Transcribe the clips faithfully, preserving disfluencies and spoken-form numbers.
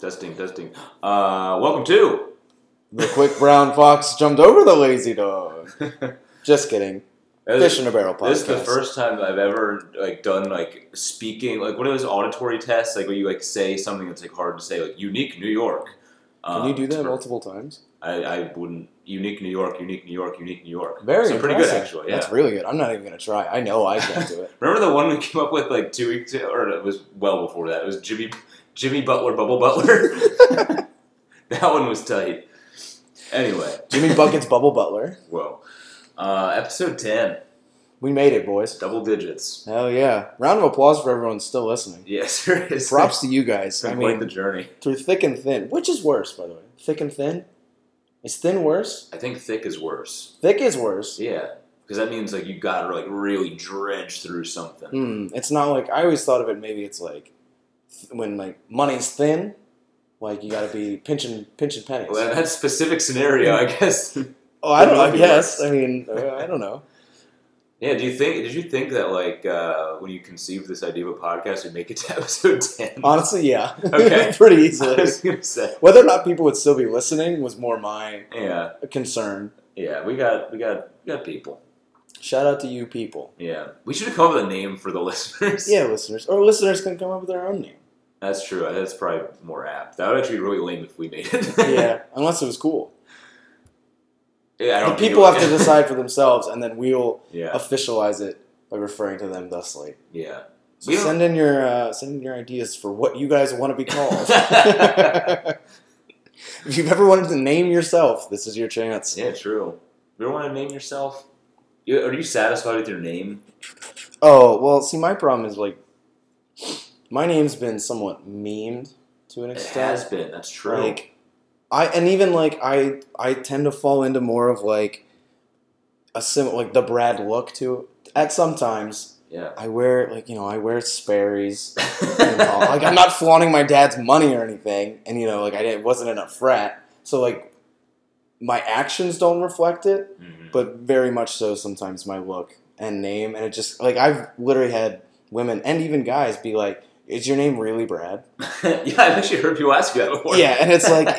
Testing, testing. Uh, welcome to... The quick brown fox jumped over the lazy dog. Just kidding. Fish in a Barrel podcast. This is the first time I've ever like done like speaking, like one of those auditory tests, like where you like say something that's like hard to say, like unique New York. Um, Can you do that for, multiple times? I, I wouldn't. Unique New York, unique New York, unique New York. Very so impressive. Pretty good, actually. Yeah. That's really good. I'm not even going to try. I know I can't do it. Remember the one we came up with like two weeks ago? Or it was well before that. It was Jimmy... Jimmy Butler, Bubble Butler. That one was tight. Anyway. Jimmy Bucket's Bubble Butler. Whoa. Uh, episode ten. We made it, boys. Double digits. Hell yeah. Round of applause for everyone still listening. Yes, yeah, seriously. Props to you guys. I mean, the journey. Through thick and thin. Which is worse, by the way? Thick and thin? Is thin worse? I think thick is worse. Thick is worse? Yeah. Because that means like you got to like really dredge through something. Mm, it's not like... I always thought of it, maybe it's like... When like money's thin, like you gotta be pinching pinching pennies. Well, in that specific scenario, I guess. Oh, I don't know. I guess. I mean, I don't know. Yeah. Do you think? Did you think that like uh, when you conceived this idea of a podcast, you'd make it to episode ten? Honestly, yeah. Okay. Pretty easily. I was gonna say. Whether or not people would still be listening was more my yeah. concern. Yeah, we got we got we got people. Shout out to you people. Yeah. We should have come up with a name for the listeners. Yeah, listeners. Or listeners can come up with their own name. That's true. That's probably more apt. That would actually be really lame if we made it. Yeah. Unless it was cool. Yeah, I don't know. People have to decide for themselves, and then we'll yeah. officialize it by referring to them thusly. Yeah. So send in, your, uh, send in your ideas for what you guys want to be called. If you've ever wanted to name yourself, this is your chance. Yeah, true. You ever want to name yourself? Are you satisfied with your name? Oh, well, see, my problem is, like, my name's been somewhat memed to an extent. It has been. That's true. Like, I and even, like, I I tend to fall into more of, like, a sim- like the Brad look to it. At sometimes, yeah. I wear, like, you know, I wear Sperry's. You know, like, I'm not flaunting my dad's money or anything. And, you know, like, I didn't, wasn't in a frat. So, like, my actions don't reflect it, mm-hmm. but very much so sometimes my look and name. And it just, like, I've literally had women and even guys be like, is your name really Brad? Yeah, I've actually heard people ask you that before. Yeah, and it's like,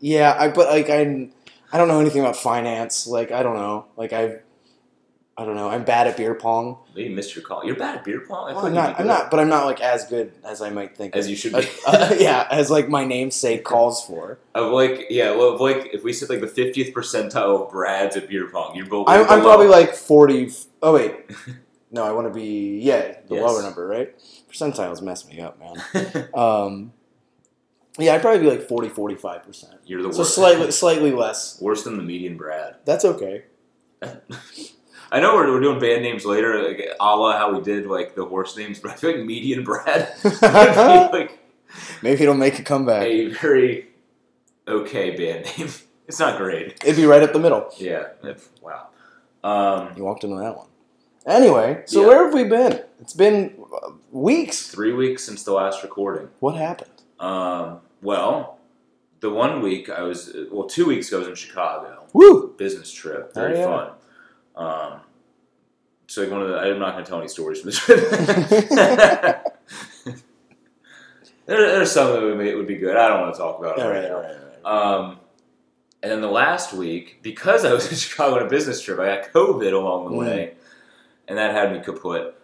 yeah, I but, like, I I don't know anything about finance. Like, I don't know. Like, I I don't know. I'm bad at beer pong. You missed your call. You're bad at beer pong? I well, I'm, not, I'm not, but I'm not, like, as good as I might think. As of, you should be. uh, yeah, as, like, my namesake calls for. Of, like, yeah, well, if, like, if we said, like, the fiftieth percentile of Brad's at beer pong, you're both. I'm, I'm probably, like, forty, oh, wait. No, I want to be, yeah, the yes. lower number, right? Percentiles mess me up, man. um, yeah, I'd probably be, like, forty, forty-five percent. You're the worst. So slightly, slightly less. Worse than the median Brad. That's okay. I know we're, we're doing band names later, like, a la how we did like the horse names, but I feel like Median Brad. Like, maybe it'll make a comeback. A very okay band name. It's not great. It'd be right up the middle. Yeah. Wow. Um, you walked into that one. Anyway, so yeah. Where have we been? It's been weeks. Three weeks since the last recording. What happened? Um, well, the one week I was, well, two weeks ago I was in Chicago. Woo! Business trip. Very oh, yeah. fun. Um, so like one of the, I'm not going to tell any stories from this trip. there, there's some that would, be, would be good. I don't want to talk about it. All right, right, all right, all right. Um, and then the last week, because I was in Chicago on a business trip, I got COVID along the mm. way, and that had me kaput.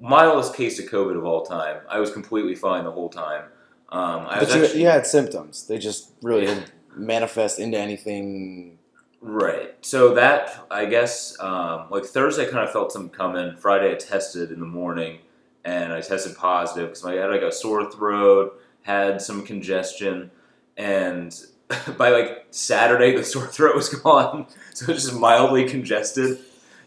Mildest case of COVID of all time. I was completely fine the whole time. Um, I but was you, actually, you had symptoms. They just really yeah. didn't manifest into anything. Right. So that, I guess, um, like Thursday I kind of felt something coming. Friday I tested in the morning, and I tested positive because I had like a sore throat, had some congestion, and by like Saturday the sore throat was gone. So it was just mildly congested.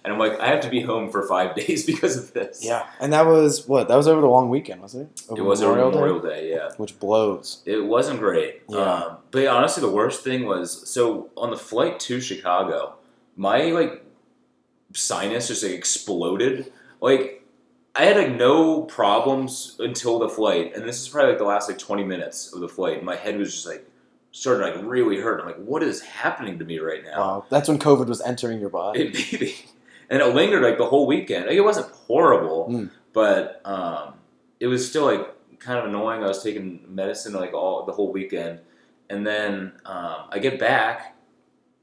And I'm like, I have to be home for five days because of this. Yeah. And that was, what, that was over the long weekend, wasn't it? Over it was Memorial over Memorial Day? Day, yeah. Which blows. It wasn't great. Yeah. Um, but yeah, honestly, the worst thing was, so on the flight to Chicago, my, like, sinus just, like, exploded. Like, I had, like, no problems until the flight. And this is probably, like, the last, like, twenty minutes of the flight. My head was just, like, started, like, really hurt. I'm like, what is happening to me right now? Wow. That's when COVID was entering your body. It maybe. And it lingered, like, the whole weekend. Like, it wasn't horrible, mm. but um, it was still, like, kind of annoying. I was taking medicine like all the whole weekend. And then um, I get back,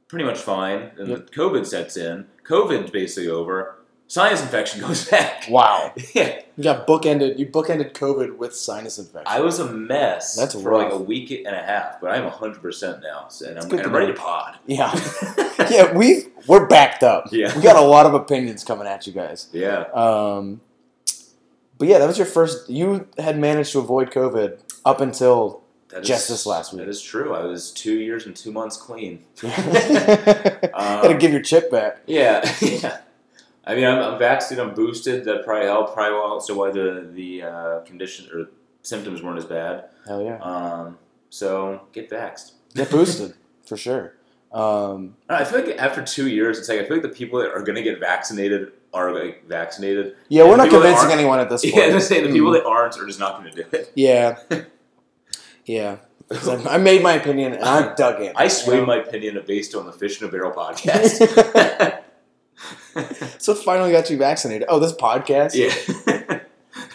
pretty much fine, and yep. the COVID sets in. COVID's basically over. Sinus infection goes back. Wow. Yeah. You got bookended. You bookended COVID with sinus infection. I was a mess That's for rough. like a week and a half, but I'm one hundred percent now, so, and, I'm, and I'm ready to pod. Yeah. yeah, we, we're backed up. Yeah. We got a lot of opinions coming at you guys. Yeah. Um. But yeah, that was your first – you had managed to avoid COVID up until – That Just is, this last week. That is true. I was two years and two months clean. um, Gotta give your chip back. Yeah. yeah. I mean, I'm, I'm vaccinated. I'm boosted. That probably helped. Probably also why the, the uh, conditions or symptoms weren't as bad. Hell yeah. Um, so get vaxxed. Get boosted. for sure. Um, I feel like after two years, it's like I feel like the people that are going to get vaccinated are like vaccinated. Yeah, we're not convincing anyone at this point. Yeah, I was going to say the mm-hmm. people that aren't are just not going to do it. Yeah. Yeah, I made my opinion and I dug in. I swayed um, my opinion based on the Fish in a Barrel podcast. So finally got you vaccinated. Oh, this podcast? Yeah.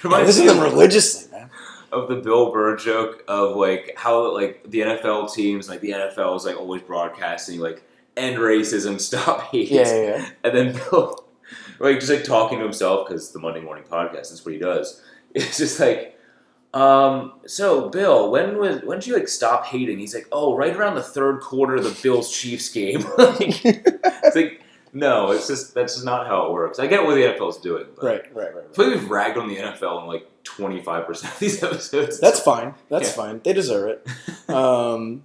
Man, this is the religious thing, man. Of the Bill Burr joke of like how like the N F L teams, like the N F L is like always broadcasting like end racism, stop hate. Yeah, yeah, yeah. And then Bill, like just like talking to himself because the Monday morning podcast is what he does. It's just like. Um, so Bill, when was, when did you like stop hating? He's like, oh, right around the third quarter of the Bills Chiefs game. like, it's like, no, it's just, that's just not how it works. I get what the N F L's doing. But right, right, right, right. I feel like we've ragged on the N F L in like twenty-five percent of these episodes. That's fine. That's yeah. fine. They deserve it. Um,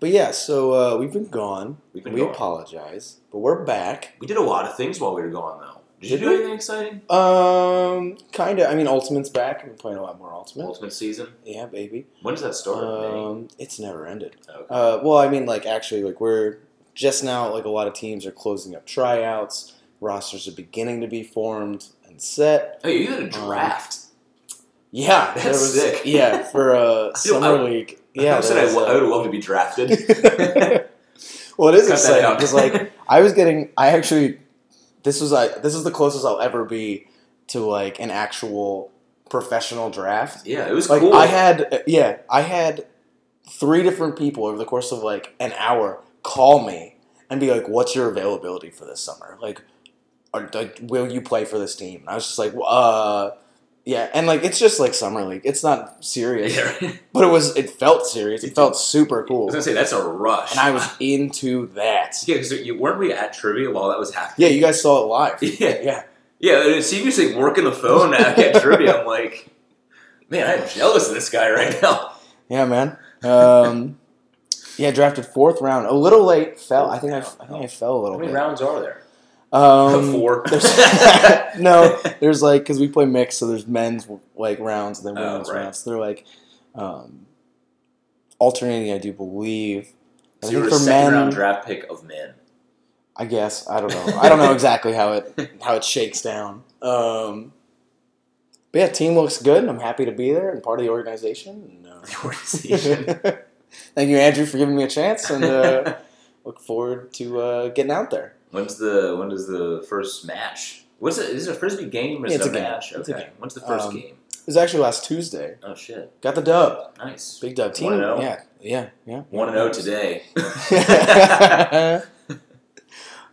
but yeah, so, uh, we've been gone. We've been we gone. apologize, but we're back. We did a lot of things while we were gone though. Did you do anything exciting? Um, kind of. I mean, Ultimate's back. I've been playing a lot more Ultimate. Ultimate season? Yeah, baby. When does that start? Um, it's never ended. Okay. Uh, well, I mean, like, actually, like, we're just now, like, a lot of teams are closing up tryouts. Rosters are beginning to be formed and set. Oh, you had a draft. Um, yeah. That's there was, sick. Yeah, for uh, Summer I, League. Yeah, I said was, I, w- uh, I would love to be drafted. Well, it is Cut exciting because, like, I was getting – I actually – This was like this is the closest I'll ever be to like an actual professional draft. Yeah, it was like, cool. I had yeah, I had three different people over the course of like an hour call me and be like, "What's your availability for this summer? Like, are, like will you play for this team?" And I was just like, "Uh, yeah." And like it's just like summer league. It's not serious, yeah. but it was. It felt serious. It felt super cool. I was gonna say that's a rush, and I was into that. Yeah, because you weren't we at trivia while that was happening? Yeah, you guys saw it live. Yeah, yeah, yeah. And it seemed just like working the phone at trivia. I'm like, man, I'm jealous of this guy right now. Yeah, man. Um, yeah, drafted fourth round. A little late. Fell. I think I. I think I fell a little. How many bit. rounds are there? Um, Four. There's, no, there's like because we play mixed, so there's men's like rounds and then women's oh, right. rounds. So they're like um, alternating, I do believe. I so you're a second men, round draft pick of men. I guess I don't know. I don't know exactly how it how it shakes down. Um, but yeah, team looks good. And I'm happy to be there and part of the organization. And, uh, the organization. Thank you, Andrew, for giving me a chance, and uh, look forward to uh, getting out there. When's the when is the first match? What's it? Is it a frisbee game or is yeah, it a, a match? Okay. It's a game. When's the first um, game? It was actually last Tuesday. Oh shit! Got the dub. Nice. Big dub. Team. one oh Yeah. Yeah. Yeah. One and zero today.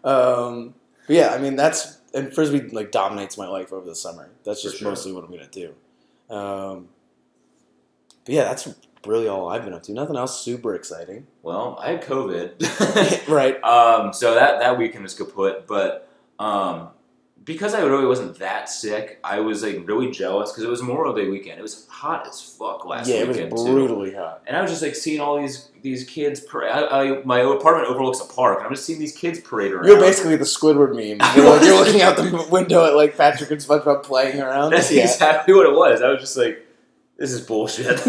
um. But yeah, I mean that's and frisbee like dominates my life over the summer. That's just sure. mostly what I'm gonna do. Um. But yeah, that's. Really, all I've been up to. Nothing else super exciting. Well, I had COVID, right? Um, so that that weekend was kaput. But um, because I really wasn't that sick, I was like really jealous because it was Memorial Day weekend. It was hot as fuck last yeah, weekend. Yeah, it was brutally too. hot. And I was just like seeing all these these kids parade. I, I, my apartment overlooks a park, and I'm just seeing these kids parade around. You're basically the Squidward meme. You're, like, you're looking out the window at like Patrick and SpongeBob playing around. That's yeah. exactly what it was. I was just like. This is bullshit.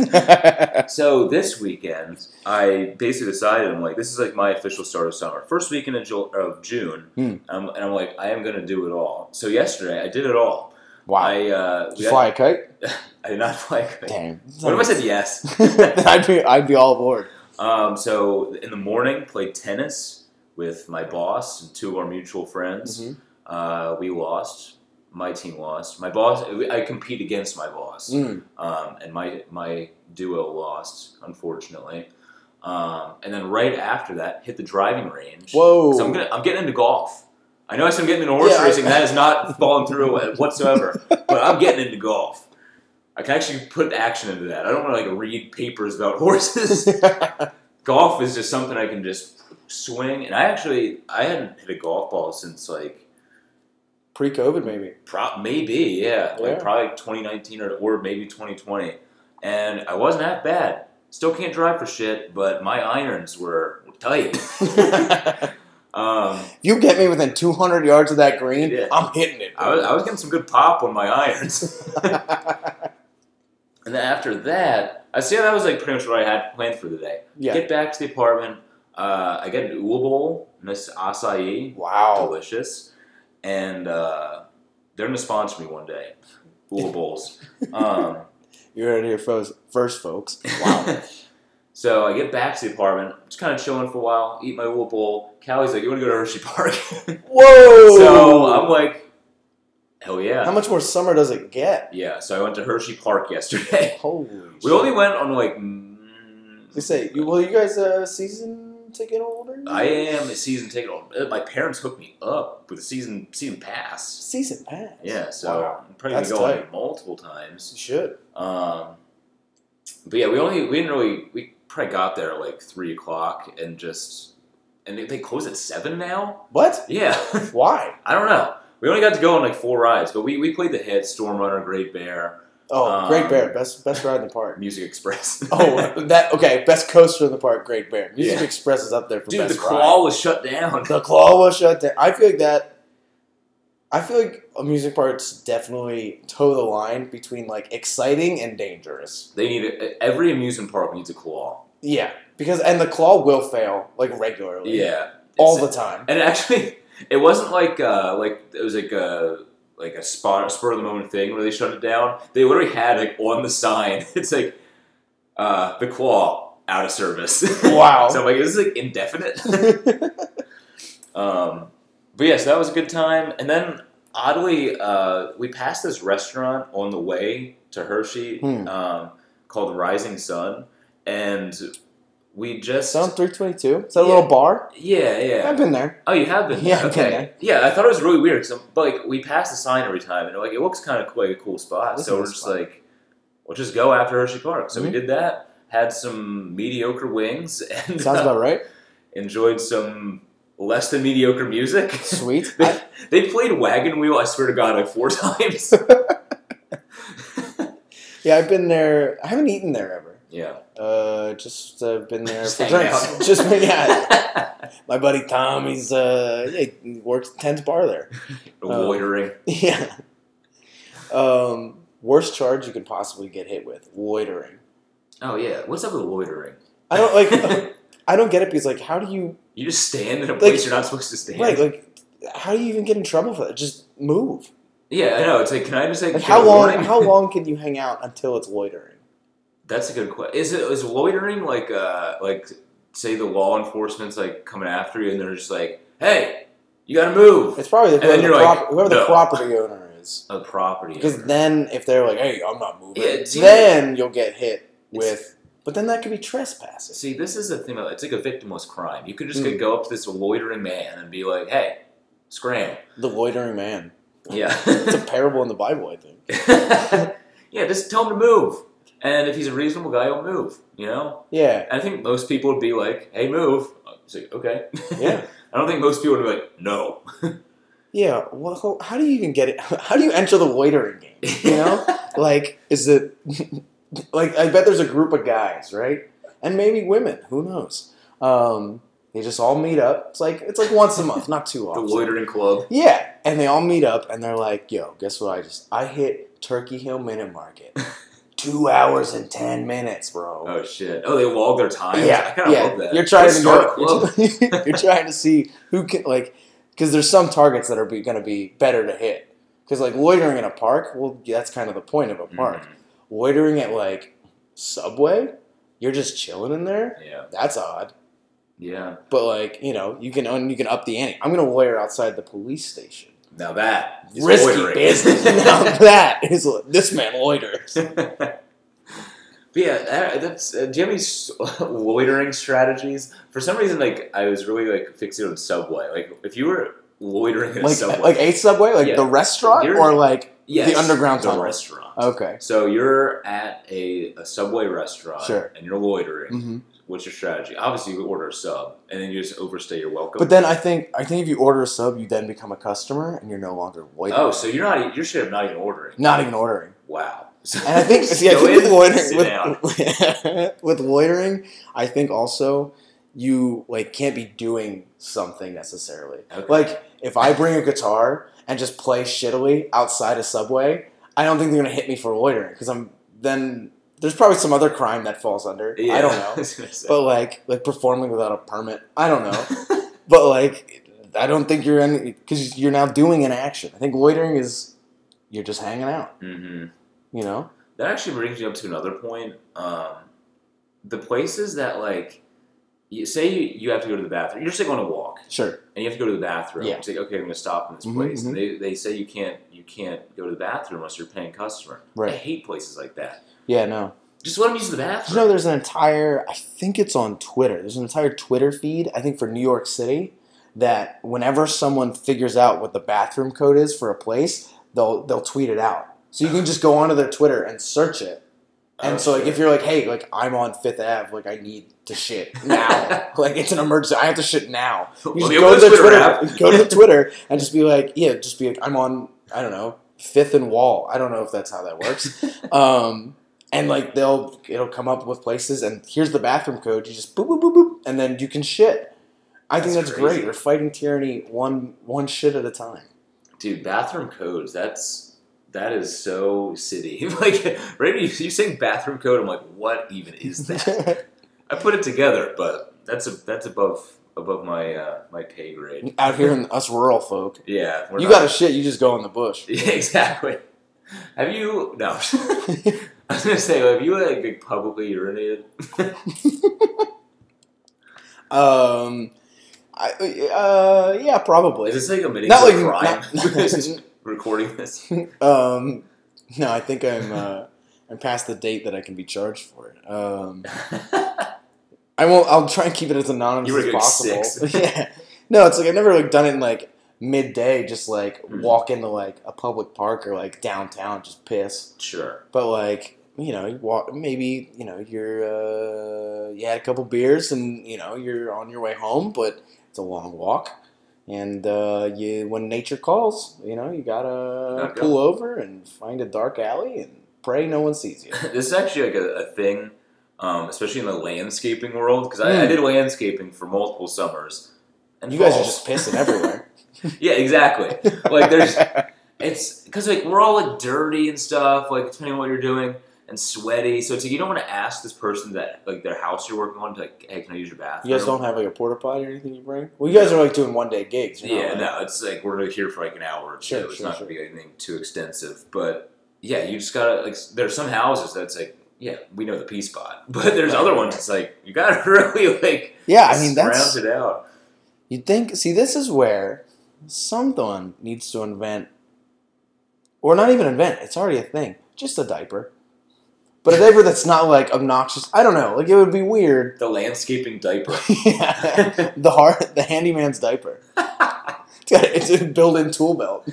So this weekend, I basically decided, I'm like, this is like my official start of summer. First weekend of June, hmm. um, and I'm like, I am going to do it all. So yesterday, I did it all. Wow. I, uh, did you fly had, a kite? I did not fly a kite. Damn. What if I said yes? I'd be, I'd be all aboard. Um, so in the morning, played tennis with my boss and two of our mutual friends. Mm-hmm. Uh, we lost. my team lost. My boss, I compete against my boss, mm. um, and my my duo lost, unfortunately. Um, and then right after that, hit the driving range. Whoa! I'm, gonna, I'm getting into golf. I know I said I'm getting into horse yeah, racing. I, that is not falling through whatsoever. But I'm getting into golf. I can actually put action into that. I don't want to like read papers about horses. Golf is just something I can just swing. And I actually I hadn't hit a golf ball since like pre-COVID, maybe. Pro- maybe, yeah, yeah. Like probably twenty nineteen or or maybe twenty twenty. And I wasn't that bad. Still can't drive for shit, but my irons were tight. um, if you get me within two hundred yards of that green, yeah. I'm hitting it. I was, I was getting some good pop on my irons. And then after that, I see that was like pretty much what I had planned for the day. Yeah. Get back to the apartment. Uh, I get an ool bowl and this acai. Wow. Delicious. And uh, they're going to sponsor me one day. Ool bowls. Um You heard it here first, first, folks. Wow. So I get back to the apartment. Just kind of chilling for a while. Eat my ool bowl. Callie's like, you want to go to Hershey Park? Whoa! So I'm like, hell yeah. How much more summer does it get? Yeah, so I went to Hershey Park yesterday. Holy shit. We only went on like... Mm, they say, well, you guys a season ticket holder? I am a season ticket holder. My parents hooked me up with a season season pass. Season pass? Yeah, so wow. I'm probably going to go on multiple times. You should. Um, but yeah, we only, we didn't really, we probably got there at like three o'clock and just, and they, they close at seven now? What? Yeah. Why? I don't know. We only got to go on like four rides, but we, we played the hit, Storm Runner, Great Bear. Oh, um, Great Bear, best, best ride in the park. Music Express. Oh, that, okay, best coaster in the park, Great Bear. Music yeah. Express is up there for Dude, best Dude, the claw ride. was shut down. The claw was shut down. I feel like that. I feel like amusement parks definitely toe the line between, like, exciting and dangerous. They need a, every amusement park needs a claw. Yeah, because and the claw will fail, like, regularly. Yeah. All the time. And actually, it wasn't like, uh, like, it was like a, like a spot, spur of the moment thing where they shut it down. They literally had, like, on the sign, it's like, uh, the claw, out of service. Wow. So I'm like, this is, like, indefinite. um... But yeah, so that was a good time. And then, oddly, uh, we passed this restaurant on the way to Hershey hmm. um, called Rising Sun. And we just... Sun three twenty-two? Is that yeah. a little bar? Yeah, yeah. I've been there. Oh, you have been there? Yeah, okay. I've been there. Yeah, I thought it was really weird. Cause but like, we pass the sign every time. And like, it looks kind of like a cool spot. This so we're just fun. like, we'll just go after Hershey Park. So mm-hmm. we did that. Had some mediocre wings. And, Sounds uh, about right. Enjoyed some... less than mediocre music. Sweet. they, I, they played Wagon Wheel, I swear to God, like four times. Yeah, I've been there. I haven't eaten there ever. Yeah. Uh, just uh, been there just for drinks. Just, yeah. My buddy Tom, he's, uh, he works at Ten's Bar there. Loitering. Um, yeah. Um, worst charge you could possibly get hit with. Loitering. Oh, yeah. What's up with loitering? I don't, like, I don't get it because, like, how do you... You just stand in a place like, you're not supposed to stand. Right, like, how do you even get in trouble for that? Just move. Yeah, I know. It's like, can I just like, like how long? How long can you hang out until it's loitering? That's a good question. Is it is loitering like uh like say the law enforcement's like coming after you and they're just like, hey, you gotta move. It's probably the, and the, the like, prop, whoever no. the property owner is. A property. Because owner. Then if they're like, hey, I'm not moving, yeah, then either. You'll get hit with. But then that could be trespassing. See, this is the thing. It's like a victimless crime. You could just mm. could go up to this loitering man and be like, hey, scram. The loitering man. Yeah. It's a parable in the Bible, I think. Yeah, just tell him to move. And if he's a reasonable guy, he'll move, you know? Yeah. And I think most people would be like, hey, move. It's like, okay. Yeah. I don't think most people would be like, no. Yeah. Well, how do you even get it? How do you enter the loitering game? You know? Like, is it... Like, I bet there's a group of guys, right? And maybe women. Who knows? Um, they just all meet up. It's like it's like once a month, not too often. The loitering club. Yeah. And they all meet up, and they're like, yo, guess what I just... I hit Turkey Hill Minute Market. Two hours and ten minutes, bro. Oh, shit. Oh, they log their time? Yeah. I kind of yeah. love that. You're trying to start go, a club. You're trying to see who can, like... Because there's some targets that are going to be better to hit. Because, like, loitering in a park, well, that's kind of the point of a park. Mm-hmm. Loitering at, like, Subway? You're just chilling in there? Yeah. That's odd. Yeah. But, like, you know, you can you can up the ante. I'm going to loiter outside the police station. Now that is risky loitering. Business. Now that is this man loiters. Yeah, that's uh, Jimmy's loitering strategies. For some reason, like I was really like fixated on Subway. Like if you were loitering at like, Subway, like a Subway, like yeah. the restaurant, you're, or like yes, the underground the tunnel? Restaurant. Okay. So you're at a, a Subway restaurant, sure. and you're loitering. Mm-hmm. What's your strategy? Obviously, you order a sub, and then you just overstay your welcome. But then I think I think if you order a sub, you then become a customer, and you're no longer loitering. Oh, so you're not you should have not even ordering. Not even ordering. Wow. So and I think, see, I think with loitering, with, with loitering, I think also you like can't be doing something necessarily. Okay. Like if I bring a guitar and just play shittily outside a Subway, I don't think they're gonna hit me for loitering because I'm then. There's probably some other crime that falls under. Yeah, I don't know. I but like like performing without a permit. I don't know. But like I don't think you're in because you're now doing an action. I think loitering is you're just hanging out. Mm-hmm. You know? That actually brings you up to another point. Um, the places that like you, say you, you have to go to the bathroom. You're just going to walk. Sure. And you have to go to the bathroom. Yeah. You say, okay, I'm going to stop in this mm-hmm, place. Mm-hmm. And they they say you can't you can't go to the bathroom unless you're a paying customer. Right. I hate places like that. Yeah, no. Just let them use the bathroom. You know, there's an entire, I think it's on Twitter. There's an entire Twitter feed, I think for New York City, that whenever someone figures out what the bathroom code is for a place, they'll they'll tweet it out. So you can just go onto their Twitter and search it. And oh, so, like, shit. If you're like, hey, like, I'm on Fifth Avenue, like, I need to shit now. Like, it's an emergency. I have to shit now. You well, just go to the Twitter, Twitter go to the Twitter and just be like, yeah, just be like, I'm on, I don't know, Fifth and Wall. I don't know if that's how that works. Um... And like they'll, it'll come up with places, and here's the bathroom code. You just boop boop boop boop, and then you can shit. I that's think that's crazy. Great. We're fighting tyranny one one shit at a time. Dude, bathroom codes. That's that is so city. Like, right? You, you saying bathroom code? I'm like, what even is that? I put it together, but that's a that's above above my uh, my pay grade. Out here in us rural folk. Yeah, we're you not, got a shit. You just go in the bush. Yeah, exactly. Have you no? I was gonna say, have you like been publicly urinated? um, I uh yeah, probably. Is this like a mini crime? Not, not, recording this. Um, no, I think I'm uh, I'm past the date that I can be charged for it. Um, I won't. I'll try and keep it as anonymous you were as possible. Six. Yeah. No, it's like I've never like done it in like midday, just like mm-hmm. walk into like a public park or like downtown, just piss. Sure. But like, you know, you walk, maybe, you know, you're, uh, you had a couple beers and, you know, you're on your way home, but it's a long walk. And, uh, you, when nature calls, you know, you gotta okay. pull over and find a dark alley and pray no one sees you. This is actually like a, a thing, um, especially in the landscaping world, because I, mm. I did landscaping for multiple summers. And you falls. Guys are just pissing everywhere. Yeah, exactly. Like, there's, it's, because, like, we're all, like, dirty and stuff, like, depending on what you're doing, and sweaty. So, it's like, you don't want to ask this person that, like, their house you're working on, to, like, hey, can I use your bathroom? You guys don't have, like, a porta potty or anything you bring? Well, you guys yeah. are, like, doing one-day gigs. Right? Yeah, no, it's, like, we're here for, like, an hour or two. Sure, it's sure, not sure. going to be anything too extensive. But, yeah, you just got to, like, there are some houses that's, like, yeah, we know the pee spot. But there's other ones that's, like, you got to really, like, yeah, I mean, that's, round it out. You'd think, see, this is where... someone needs to invent, or not even invent, it's already a thing, just a diaper. But a diaper that's not, like, obnoxious. I don't know. Like, it would be weird. The landscaping diaper. Yeah. The hard, the handyman's diaper. It's, got, it's a built-in tool belt.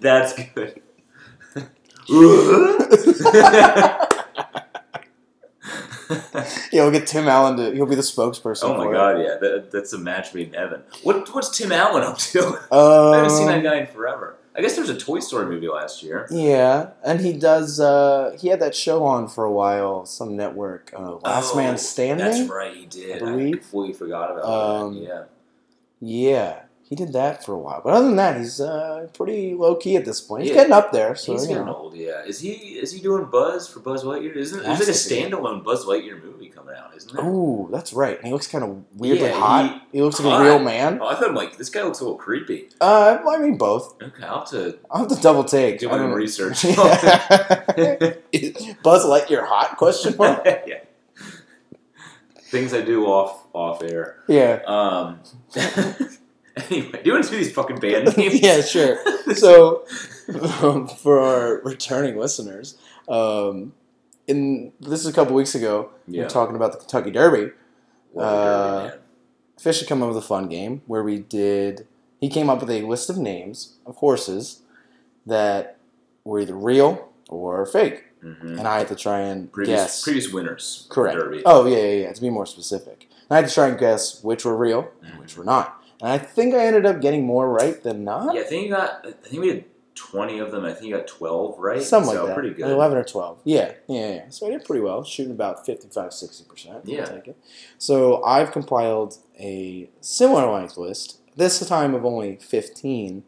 That's good. Yeah, we'll get Tim Allen to... He'll be the spokesperson. Oh, my for God, it. Yeah. That, that's a match made in heaven. What, what's Tim Allen up to? Um, I haven't seen that guy in forever. I guess there was a Toy Story movie last year. Yeah, and he does... Uh, he had that show on for a while, some network. Uh, Last oh, Man Standing? That's right, he did. I, I completely forgot about um, that, yeah. Yeah, he did that for a while. But other than that, he's uh, pretty low-key at this point. He's yeah. getting up there, so... He's getting know. old, yeah. Is he Is he doing Buzz for Buzz Lightyear? Isn't There's like a standalone Buzz Lightyear movie. Out, isn't it? Oh, that's right. And he looks kind of weirdly yeah, hot. He, he looks like hot. A real man. Oh, I thought I'm like, this guy looks a little creepy. Uh, well, I mean both. Okay, I'll have to, I'll have to double take. Do my own research. Buzz Lightyear hot? Question mark. Yeah. Things I do off off air. Yeah. Um, Anyway, do you want to do these fucking band names? Yeah, sure. So, um, for our returning listeners, um, in this is a couple weeks ago, yeah. we were talking about the Kentucky Derby. Well, the Derby, uh, Fish had come up with a fun game where we did... He came up with a list of names of horses that were either real or fake. Mm-hmm. And I had to try and previous, guess. Previous winners. Correct. Derby. Oh, yeah, yeah, yeah. To be more specific. And I had to try and guess which were real and mm-hmm. which were not. And I think I ended up getting more right than not. Yeah, I think you got. I think we had twenty of them. I think you got twelve right. Something so like that. Pretty good. Like eleven or twelve. Yeah, yeah, yeah. So I did pretty well, shooting about fifty-five, sixty percent. Yeah. I'll take it. So I've compiled a similar length list. This time of only fifteen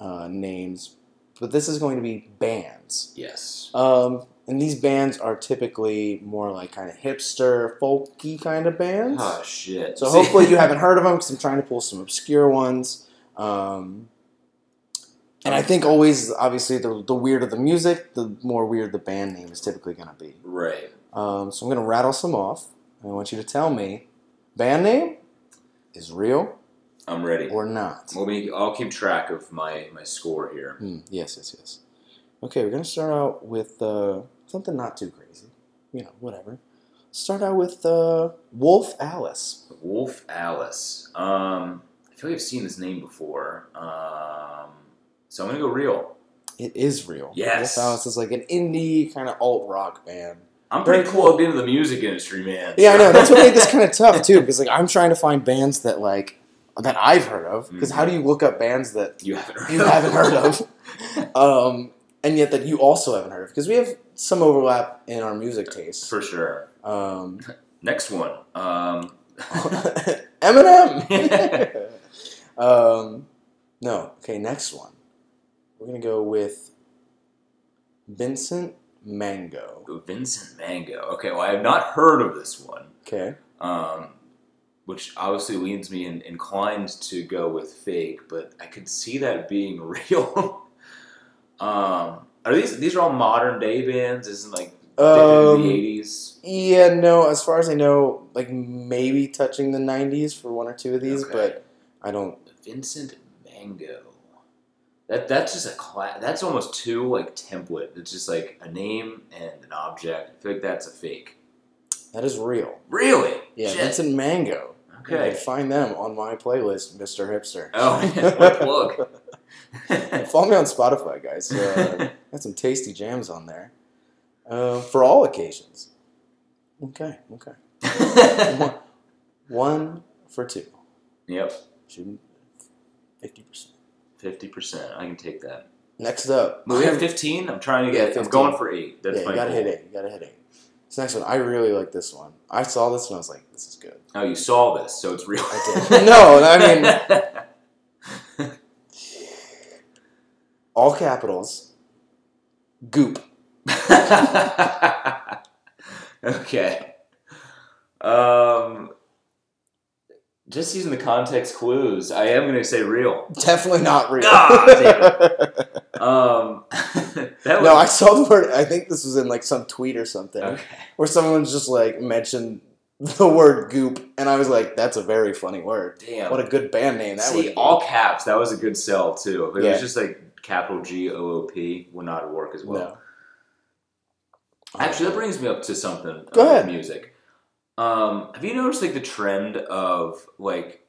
uh, names, but this is going to be bands. Yes. Um, and these bands are typically more like kind of hipster, folky kind of bands. Oh, shit. So hopefully you haven't heard of them because I'm trying to pull some obscure ones. Um, and I think always, obviously, the, the weirder the music, the more weird the band name is typically going to be. Right. Um, so I'm going to rattle some off. And I want you to tell me, band name is real. I'm ready. Or not. We'll be, I'll keep track of my, my score here. Mm, yes, yes, yes. Okay, we're going to start out with uh, something not too crazy. You know, whatever. Start out with uh, Wolf Alice. Wolf Alice. Um, I feel like I've seen this name before. Um, so I'm going to go real. It is real. Yes. Wolf Alice is like an indie kind of alt-rock band. I'm pretty Very cool. plugged into the music industry, man. Yeah, I know. That's what made this kind of tough, too, because like I'm trying to find bands that like... That I've heard of, because mm-hmm. how do you look up bands that you haven't heard you of, haven't heard of um, and yet that you also haven't heard of? Because we have some overlap in our music tastes. For sure. Um, Next one. Um. Eminem! um, no. Okay, next one. We're going to go with Vincent Mango. Ooh, Vincent Mango. Okay, well, I have not heard of this one. Okay. Um... Which obviously leads me in, inclined to go with fake, but I could see that being real. um, are these these are all modern day bands? Isn't like um, in the eighties? Yeah, no. As far as I know, like maybe touching the nineties for one or two of these, okay. But I don't. Vincent Mango. That that's just a cla- That's almost too like template. It's just like a name and an object. I feel like that's a fake. That is real. Really? Yeah, shit. Vincent Mango. Okay. Find them on my playlist, Mister Hipster. Oh, man, what a plug. Follow me on Spotify, guys. Uh, got some tasty jams on there uh, for all occasions. Okay, okay. one, one for two. Yep. fifty percent. fifty percent. I can take that. Next up. We have fifteen? I'm trying to get yeah, I'm going for eight. That's yeah, you got to hit eight. You got to hit eight. This next one, I really like this one. I saw this and I was like, this is good. Oh, you saw this, so it's real. I did. No, I mean... all capitals. Goop. Okay. Um... Just using the context clues, I am going to say real. Definitely not real. God damn it. Um, that no, I saw the word, I think this was in like some tweet or something, okay. Where someone's just like mentioned the word goop, and I was like, that's a very funny word. Damn. What a good band name that was. See, all caps, that was a good sell too. If it yeah. was just like capital G O O P, would not work as well. No. Actually, that brings me up to something. Go about ahead. Music. Um, have you noticed like the trend of like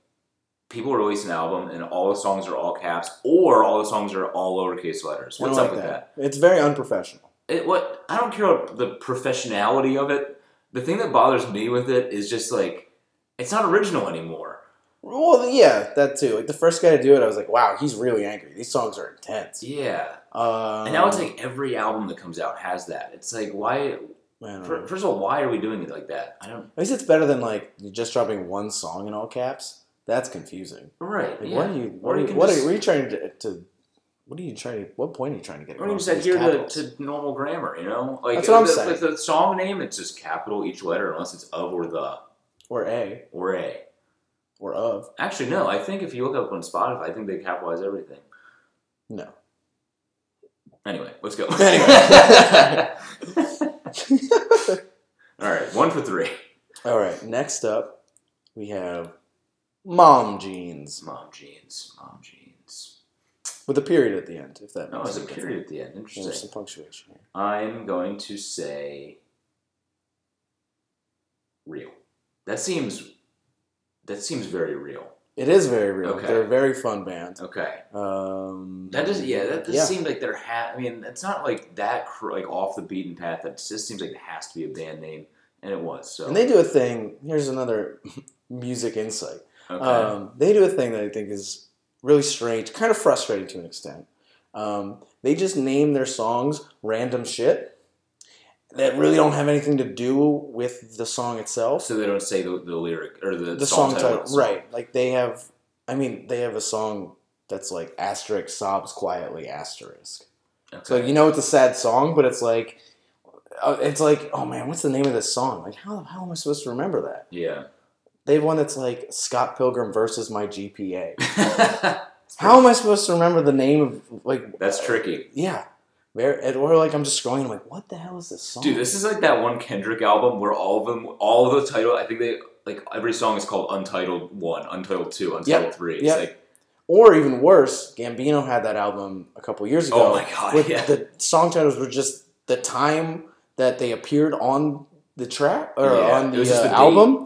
people release an album and all the songs are all caps or all the songs are all lowercase letters? What's up with that? It's very unprofessional. It what I don't care about the professionality of it. The thing that bothers me with it is just like it's not original anymore. Well, yeah, that too. Like the first guy to do it, I was like, wow, he's really angry. These songs are intense. Yeah. Um, and now it's like every album that comes out has that. It's like why. First of all, why are we doing it like that? I don't. At least it's better than like just dropping one song in all caps. That's confusing, right? Like, yeah. What are you? What, are you, you what just, are you trying to, to? What are you trying? To, what point are you trying to get? Or you just adhere to, to normal grammar, you know? Like that's what I'm the, saying. Like the song name, it's just capital each letter, unless it's of or the or a or a or of. Actually, no. I think if you look up on Spotify, I think they capitalize everything. No. Anyway, let's go. Anyway. All right, one for three. All right, next up we have Mom Jeans. Mom Jeans. Mom Jeans. With a period at the end, if that makes sense. Oh, there's a period at the end. Interesting. There's some punctuation here. I'm going to say real. That seems that seems very real. It is very real. Okay. They're a very fun band. Okay. Um, that does yeah. That does yeah. seem like they're. Ha- I mean, it's not like that. Cr- like off the beaten path. That just seems like it has to be a band name, and it was. So. And they do a thing. Here's another music insight. Okay. Um, they do a thing that I think is really strange, kind of frustrating to an extent. Um, they just name their songs random shit that really don't have anything to do with the song itself. So they don't say the, the lyric or the, the song, song title. title. Right. Like they have, I mean, they have a song that's like asterisk sobs quietly asterisk. Okay. So you know it's a sad song, but it's like, it's like, oh man, what's the name of this song? Like how how am I supposed to remember that? Yeah. They have one that's like Scott Pilgrim versus my G P A. How am I supposed to remember the name of like? That's tricky. Yeah. Or like I'm just scrolling, I'm like, what the hell is this song? Dude, this is like that one Kendrick album where all of them, all of the title, I think they, like every song is called Untitled one, Untitled two, Untitled yep. three. It's yep. like, or even worse, Gambino had that album a couple years ago. Oh my God, where yeah. The song titles were just the time that they appeared on the track, or yeah, on the, uh, the album.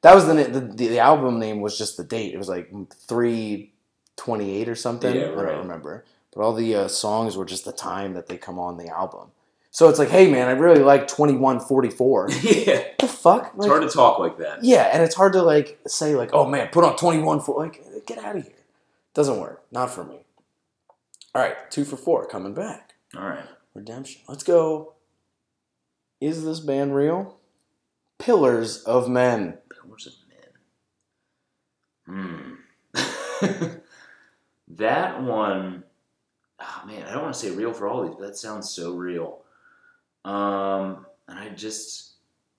That was the, the, the album name was just the date. It was like three twenty-eight or something. Yeah, right. I don't remember. But all the uh, songs were just the time that they come on the album. So it's like, hey, man, I really like twenty-one forty-four. Yeah. What the fuck? Like, it's hard to talk like that. Yeah, and it's hard to like say like, oh, man, put on twenty-one forty-four. Like, get out of here. Doesn't work. Not for me. All right, two for four coming back. All right. Redemption. Let's go. Is this band real? Pillars of Men. Pillars of Men. Hmm. That one... Oh, man, I don't want to say real for all these, but that sounds so real. Um, and I just,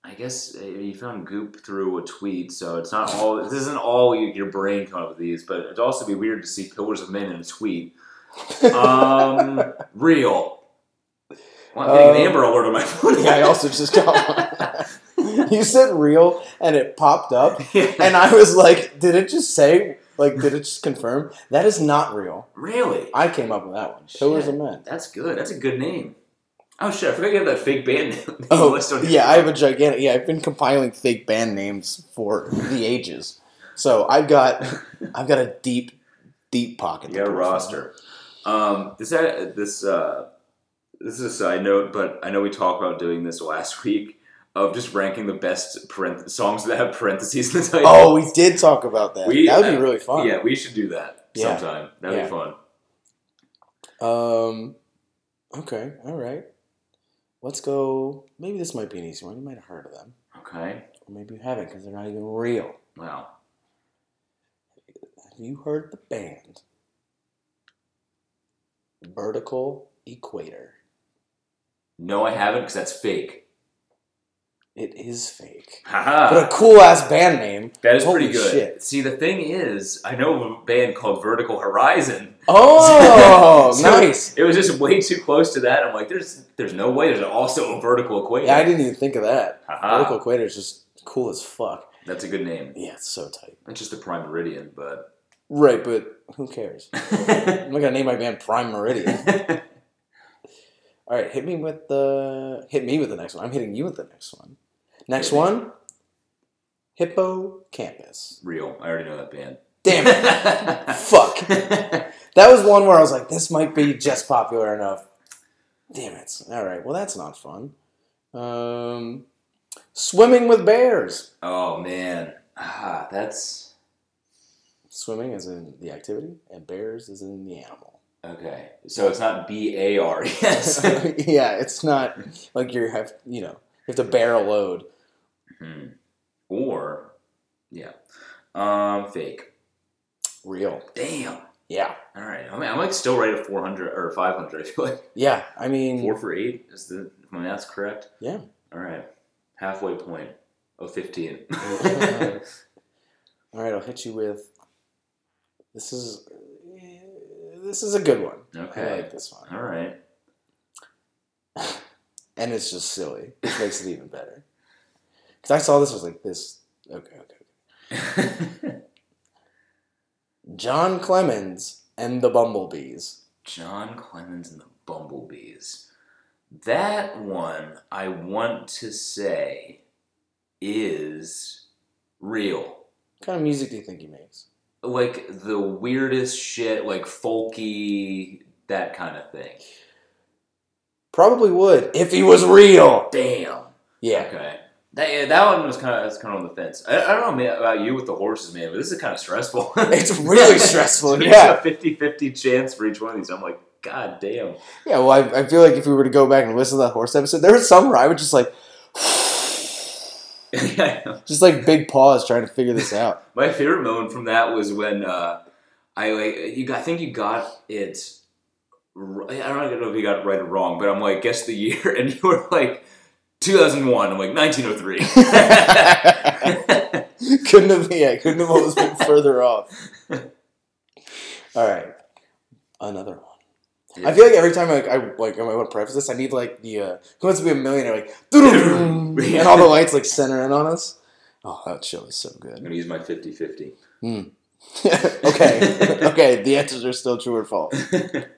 I guess you found Goop through a tweet, so it's not all, this isn't all your brain coming up with these, but it'd also be weird to see Pillars of Men in a tweet. Um, real. Well, I'm getting um, an Amber Alert on my phone. Yeah, I also just got one. You said real, and it popped up, yeah. And I was like, did it just say... Like, did it just confirm? That is not real. Really? I came up with that one. Pillars of Men. That's good. That's a good name. Oh, shit. I forgot you have that fake band name. Oh, list on yeah. I have a gigantic... Yeah, I've been compiling fake band names for the ages. So I've got I've got a deep, deep pocket. You got a roster. Um, is that, this, uh, this is a side note, but I know we talked about doing this last week. Of just ranking the best parent- songs that have parentheses in the title. Oh, we did talk about that. We, that would uh, be really fun. Yeah, we should do that yeah. sometime. That would yeah. be fun. Um, okay, all right. Let's go. Maybe this might be an easy one. You might have heard of them. Okay. Or maybe you haven't because they're not even real. Wow. Have you heard the band Vertical Equator? No, I haven't because that's fake. It is fake. Haha. But a cool-ass band name. That is Holy pretty good. Shit. See, the thing is, I know a band called Vertical Horizon. Oh, so nice. It was just way too close to that. I'm like, there's there's no way there's also a vertical equator. Yeah, I didn't even think of that. Haha. Vertical equator is just cool as fuck. That's a good name. Yeah, it's so tight. It's just the Prime Meridian, but... Right, but who cares? I'm not going to name my band Prime Meridian. All right, hit me with the hit me with the next one. I'm hitting you with the next one. Next one, Hippocampus. Real. I already know that band. Damn it. Fuck. That was one where I was like, this might be just popular enough. Damn it. All right, well, that's not fun. Um, Swimming with Bears. Oh, man. Ah, that's... Swimming is in the activity, and bears is in the animal. Okay, so it's not B A R, yes. Yeah, it's not like you have, you know, you have to barrel load. Mm-hmm. Or, yeah, um, fake. Real. Damn. Yeah. All right, I mean, I'm like still right at four hundred or five hundred, I feel like. Yeah, I mean. Four for eight, is the, if my math's correct? Yeah. All right, halfway point of fifteen. uh, all right, I'll hit you with, this is... This is a good one. Okay. I like this one. All right. And it's just silly. It makes it even better. Because I saw this, I was like, this. Okay, okay. John Clemens and the Bumblebees. John Clemens and the Bumblebees. That one, I want to say, is real. What kind of music do you think he makes? Like, the weirdest shit, like, folky, that kind of thing. Probably would, if he was real. Damn. Yeah. Okay. That, that one was kind of was kind of on the fence. I, I don't know about you with the horses, man, but this is kind of stressful. It's really stressful, yeah. It's a fifty-fifty chance for each one of these. I'm like, God damn. Yeah, well, I, I feel like if we were to go back and listen to that horse episode, there was some where I would just like... just like big pause trying to figure this out. My favorite moment from that was when uh, I like you. I think you got it. I don't know if you got it right or wrong, but I'm like, guess the year, and you were like two thousand one. I'm like nineteen oh three. Couldn't have been. Yeah, couldn't have always been further off. All right, another one. Yeah. I feel like every time I, I like I want to preface this, I need like the uh, Who Wants to Be a Millionaire, like yeah. And all the lights like center in on us. Oh, that show is so good. I'm gonna use my fifty-fifty. Mm. okay, okay. The answers are still true or false. The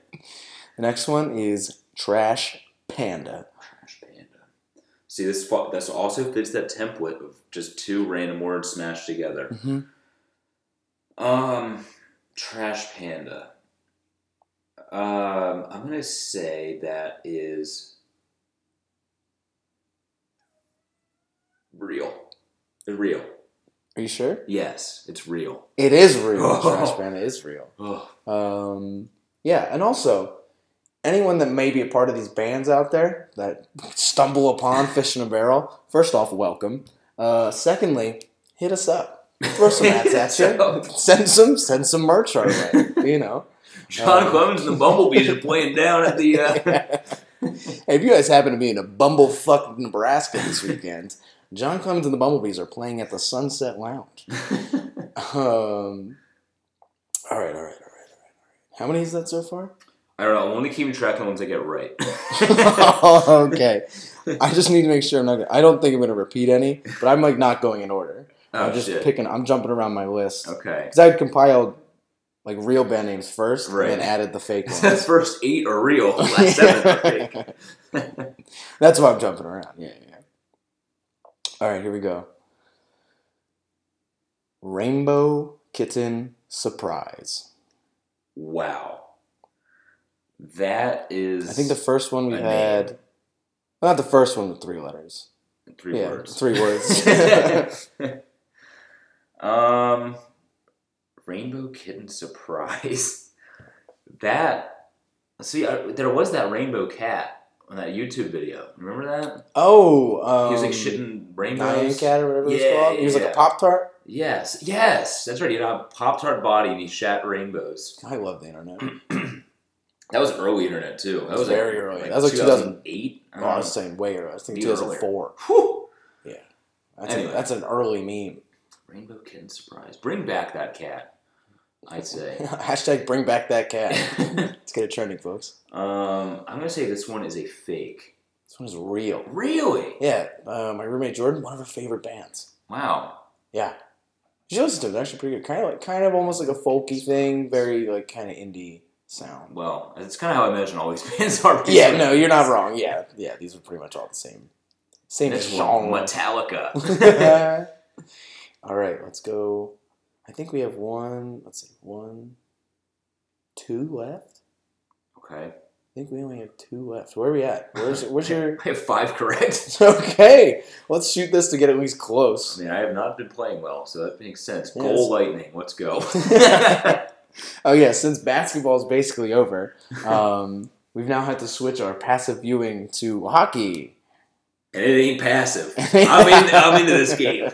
next one is Trash Panda. Trash Panda. See, this this also fits that template of just two random words smashed together. Mm-hmm. Um, Trash Panda. Um, I'm gonna say that is real. Real. Are you sure? Yes, it's real. It is real. Oh. Trash Panda is real. Oh. Um, yeah, and also anyone that may be a part of these bands out there that stumble upon Fish in a Barrel, first off, welcome. Uh, secondly, hit us up. Throw some ads at you. Send some send some merch our way. You know. John um, Clemens and the Bumblebees are playing down at the... Uh... Hey, if you guys happen to be in a bumblefuck Nebraska this weekend, John Clemens and the Bumblebees are playing at the Sunset Lounge. um, all right, all right, all right, all right, all right. How many is that so far? I don't know. I'm only keeping track of the ones I get right. Oh, okay. I just need to make sure I'm not... Gonna, I don't think I'm going to repeat any, but I'm like not going in order. Oh, I'm just shit. picking... I'm jumping around my list. Okay. Because I compiled... Like, real band names first, right. And then added the fake ones. That's first eight are real, last seven are fake. That's why I'm jumping around. Yeah, yeah. All right, here we go. Rainbow Kitten Surprise. Wow. That is... I think the first one we had... Well, not the first one, with three letters. Three yeah, words. Three words. um... Rainbow Kitten Surprise. That, see, I, there was that rainbow cat on that YouTube video. Remember that? Oh. Um, he was like shitting rainbows. Cat or whatever yeah, it was called. He was yeah. like a Pop-Tart. Yes. Yes. That's right. He had a Pop-Tart body and he shat rainbows. I love the internet. That was early internet too. That was very like, early. Like that was like two thousand eight. Oh, I was saying way earlier. I was thinking two thousand four. Whew. Yeah. That's, anyway. a, that's an early meme. Rainbow Kitten Surprise. Bring back that cat. I'd say. Hashtag bring back that cat. Let's get it trending, folks. Um, I'm going to say this one is a fake. This one is real. Really? Yeah. Uh, my roommate Jordan, one of her favorite bands. Wow. Yeah. She listens to it. It's actually pretty good. Kind of like, kind of almost like a folky thing. Very like kind of indie sound. Well, that's kind of how I imagine all these bands are. Yeah, no, you're not wrong. Yeah. Yeah, these are pretty much all the same. Same as genre. Metallica. All right, let's go. I think we have one, let's see, one, two left. Okay. I think we only have two left. Where are we at? Where's, where's your... I have five correct. Okay. Let's shoot this to get at least close. I mean, I have not been playing well, so that makes sense. Yes. Goal Lightning, let's go. Oh, yeah, since basketball is basically over, um, we've now had to switch our passive viewing to hockey. And it ain't passive. I'm, in, I'm into this game.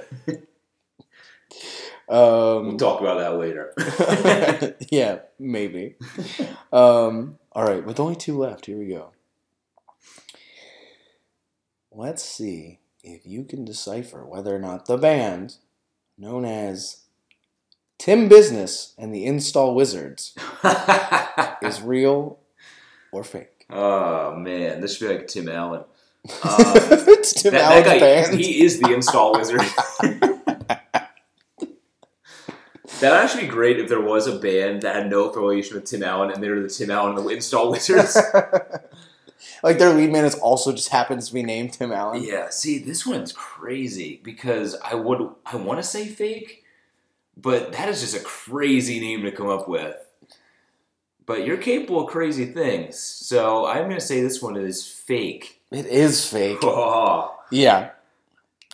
Um, we'll talk about that later. Yeah, maybe. Um, all right, with only two left, here we go. Let's see if you can decipher whether or not the band known as Tim Business and the Install Wizards is real or fake. Oh, man. This should be like Tim Allen. Um, it's Tim Allen's band. He is the Install Wizard. That would actually be great if there was a band that had no affiliation with Tim Allen, and they were the Tim Allen and the Install Wizards. Like, their lead man is also just happens to be named Tim Allen. Yeah, see, this one's crazy, because I would, I want to say fake, but that is just a crazy name to come up with. But you're capable of crazy things, so I'm going to say this one is fake. It is fake. Oh. Yeah.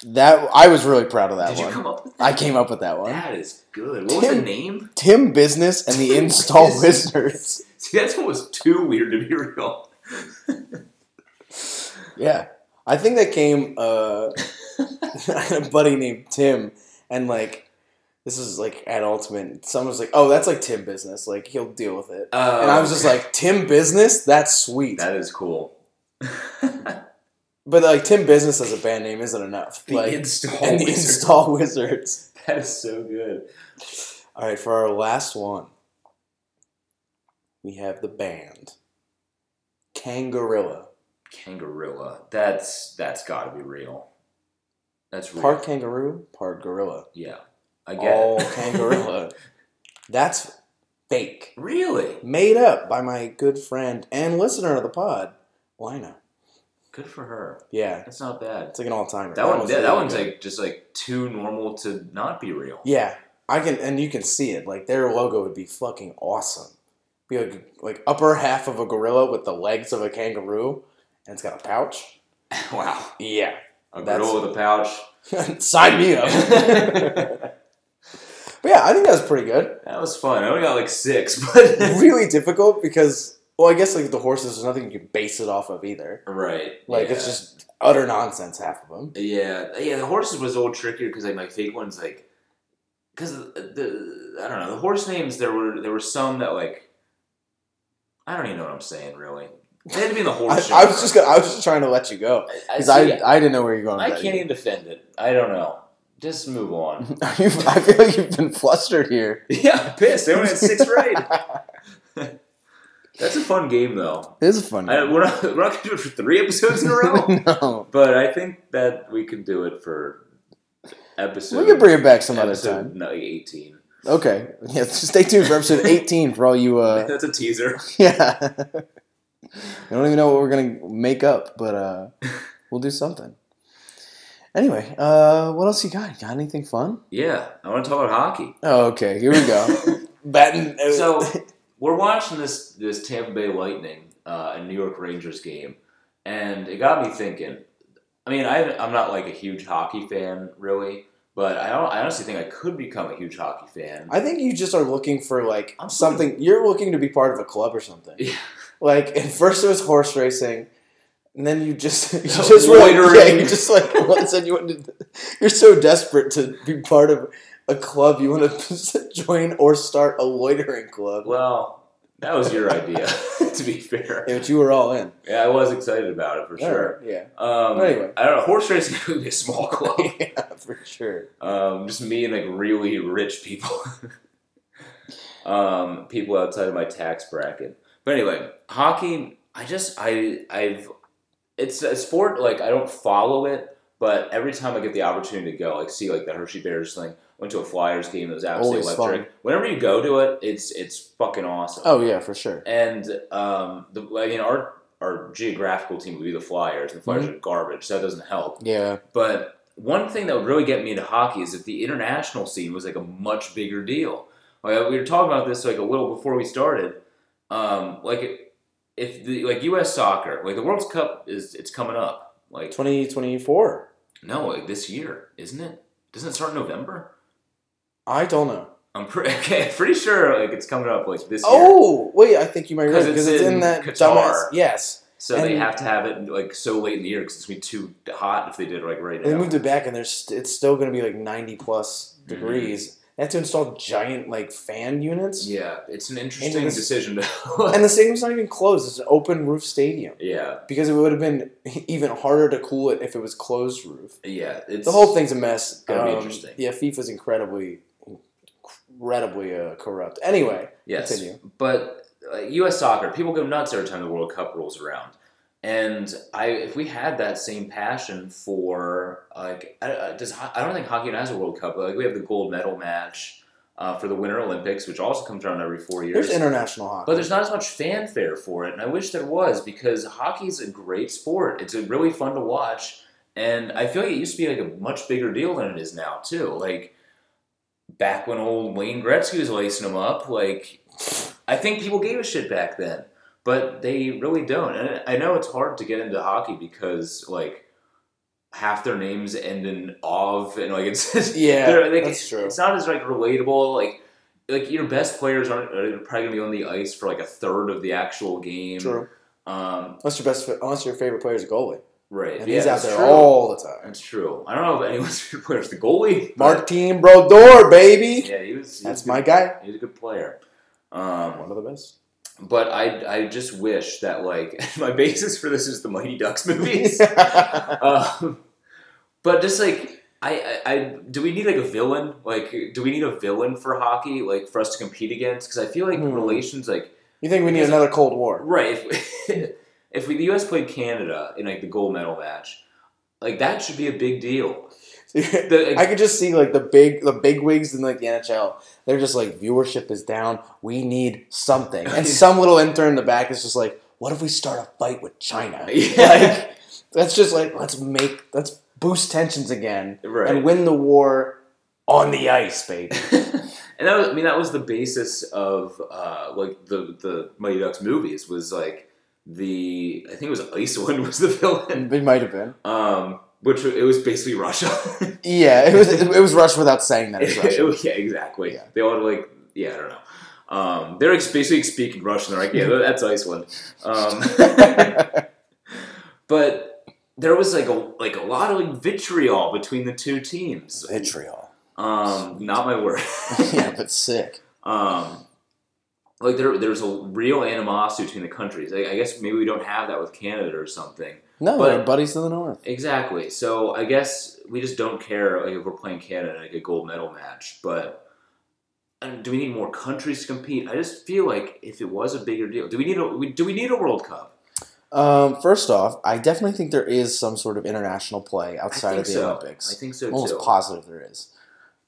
That I was really proud of that. Did one. You come up with that? I came up with that one. That is good. What Tim, was the name? Tim Business and the Install Wizards. See, that one was too weird to be real. Yeah. I think that came uh, a buddy named Tim, and like, this is like at Ultimate. Someone was like, oh, that's like Tim Business. Like, he'll deal with it. Uh, and I was just like, Tim Business? That's sweet. That is cool. But like, Tim Business as a band name isn't enough. The like, Install and Wizards. The Install Wizards. That is so good. All right, for our last one, we have the band Kangarilla. Kangarilla. That's that's got to be real. That's real. Part kangaroo, part gorilla. Yeah, I get all it. All Kangarilla. That's fake. Really? Made up by my good friend and listener of the pod, Lina. Good for her. Yeah. That's not bad. It's like an all-timer. That, that, one, one's, yeah, that one's like just like too normal to not be real. Yeah. I can, and you can see it. Like, their logo would be fucking awesome. Be like, like upper half of a gorilla with the legs of a kangaroo, and it's got a pouch. Wow. Yeah. A That's, gorilla with a pouch. Sign me up. But yeah, I think that was pretty good. That was fun. I only got like six, but really difficult because... Well, I guess like the horses, there's nothing you can base it off of either. Right. Like, yeah. It's just utter nonsense, half of them. Yeah. Yeah, the horses was a little trickier because like my fake ones, like, because the, the, I don't know, the horse names, there were there were some that like, I don't even know what I'm saying, really. They had to be in the horse. I, I was just gonna, I was just trying to let you go. Because I I, see, I I didn't know where you were going. I can't you. even defend it. I don't know. Just move on. I feel like you've been flustered here. Yeah, I'm pissed. They only had six right. That's a fun game, though. It is a fun game. I, we're not, we're not going to do it for three episodes in a row. No. But I think that we can do it for episode... We can bring it back some other time. No, eighteen. Okay. Yeah, stay tuned for episode eighteen for all you... Uh, That's a teaser. Yeah. I don't even know what we're going to make up, but uh, we'll do something. Anyway, uh, what else you got? You got anything fun? Yeah. I want to talk about hockey. Oh, okay. Here we go. Batting... So... We're watching this this Tampa Bay Lightning uh, and New York Rangers game, and it got me thinking. I mean, I, I'm not like a huge hockey fan, really, but I, don't, I honestly think I could become a huge hockey fan. I think you just are looking for like I'm something. Of, you're looking to be part of a club or something. Yeah. Like, at first it was horse racing, and then you just you just loitering. Yeah, you just like once and you went to, you're so desperate to be part of a club, you want to join or start a loitering club. Well, that was your idea, to be fair. Yeah, but you were all in. Yeah, I was excited about it, for yeah, sure. Yeah. Um, but anyway. I don't know. Horse racing would be a small club. Yeah, for sure. Um, just me and, like, really rich people. um, people outside of my tax bracket. But anyway, hockey, I just, I, I've, it's a sport, like, I don't follow it, but every time I get the opportunity to go, like, see, like, the Hershey Bears thing. Went to a Flyers game that was absolutely Always electric. Fun. Whenever you go to it, it's it's fucking awesome. Oh yeah, for sure. And um, the I mean our our geographical team would be the Flyers, and the Flyers mm-hmm. are garbage, so that doesn't help. Yeah. But one thing that would really get me into hockey is if the international scene was like a much bigger deal. Like, we were talking about this like a little before we started. Um, like if the like U S soccer, like the World Cup is it's coming up like twenty twenty-four. No, like this year, isn't it? Doesn't it start in November? I don't know. I'm pretty okay, pretty sure like it's coming up like this year. Oh, wait, I think you might be right because it's, it's in, in that Qatar. Dumbass, yes. So and they have to have it like so late in the year because it's gonna be too hot if they did it like right now. They moved it back and there's it's still gonna be like ninety plus degrees. Mm-hmm. They have to install giant like fan units. Yeah, it's an interesting this, decision to. And the stadium's not even closed; it's an open roof stadium. Yeah, because it would have been even harder to cool it if it was closed roof. Yeah, it's, the whole thing's a mess. Gonna um, be interesting. Yeah, FIFA's incredibly. Incredibly uh, corrupt. Anyway, yes, continue. But uh, U S soccer, people go nuts every time the World Cup rolls around, and I if we had that same passion for like, I, I, does I don't think hockey has a World Cup, but like we have the gold medal match. uh, for the Winter Olympics, which also comes around every four years. There's international hockey. But there's not as much fanfare for it, and I wish there was, because hockey's a great sport. It's a really fun to watch, and I feel like it used to be like a much bigger deal than it is now, too. Like, back when old Wayne Gretzky was lacing them up, like, I think people gave a shit back then, but they really don't. And I know it's hard to get into hockey because, like, half their names end in "ov," and like it's just, yeah, like, that's true. It's not as like relatable. Like, like your best players aren't are probably gonna be on the ice for like a third of the actual game. True. Um, unless your best, unless your favorite player is a goalie, right? And yeah, he's out there true. all the time. That's true. I don't know if anyone's favorite player is the goalie. Martin Brodeur, baby. Yeah, he was. He that's was my good, guy. He's a good player. Um, One of the best. But I, I just wish that, like, my basis for this is the Mighty Ducks movies. um, but just, like, I, I, I, do we need, like, a villain? Like, do we need a villain for hockey, like, for us to compete against? Because I feel like mm. relations, like... You think we need another Cold War. Right. If, if we, the U S played Canada in, like, the gold medal match, like, that should be a big deal. the, I could just see like the big the big wigs in like the N H L. They're just like, viewership is down. We need something, and some little intern in the back is just like, what if we start a fight with China? Yeah. Like, that's just like let's make let's boost tensions again right. and win the war on the ice, baby. And that was, I mean that was the basis of uh, like the the Mighty Ducks movies was like the I think it was Iceland was the villain. It might have been. Um, Which it was basically Russia. yeah, it was it was Russia without saying that it's Russia. was, yeah, exactly. Yeah. They all like yeah, I don't know. Um, they're basically speaking Russian. They're like yeah, that's Iceland. Um, but there was like a like a lot of like vitriol between the two teams. Vitriol. Um, not my word. yeah, but sick. Um, like there there's a real animosity between the countries. I, I guess maybe we don't have that with Canada or something. No, but, they're buddies to the north. Exactly. So I guess we just don't care like, if we're playing Canada in like a gold medal match. But and do we need more countries to compete? I just feel like if it was a bigger deal, do we need a do we need a World Cup? Um, first off, I definitely think there is some sort of international play outside of the so. Olympics. I think so. I'm almost too. positive there is.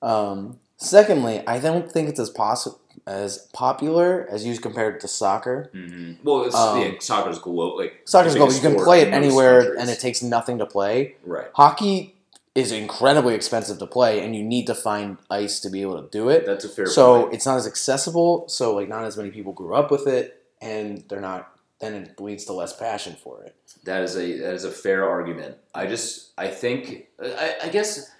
Um, secondly, I don't think it's as possible. As popular as you compared to soccer. Mm-hmm. Well, it's, um, yeah, soccer's global. Like soccer's global. You can play it anywhere, countries. And it takes nothing to play. Right. Hockey is incredibly expensive to play, and you need to find ice to be able to do it. That's a fair. So point. It's not as accessible. So like, not as many people grew up with it, and they're not. Then it leads to less passion for it. That is a that is a fair argument. I just I think I, I guess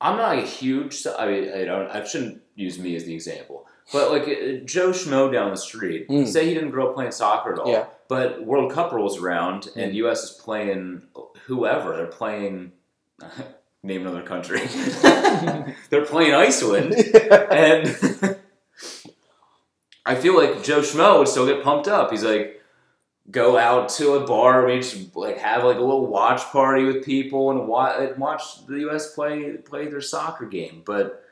I'm not a huge. I mean, I don't. I shouldn't use me as the example. But, like, Joe Schmo down the street, mm. say he didn't grow up playing soccer at all, yeah. but World Cup rolls around, mm. and U S is playing whoever. They're playing, name another country. They're playing Iceland, and I feel like Joe Schmo would still get pumped up. He's like, go out to a bar, we just, like, have, like, a little watch party with people and watch, watch the U S play play their soccer game, but...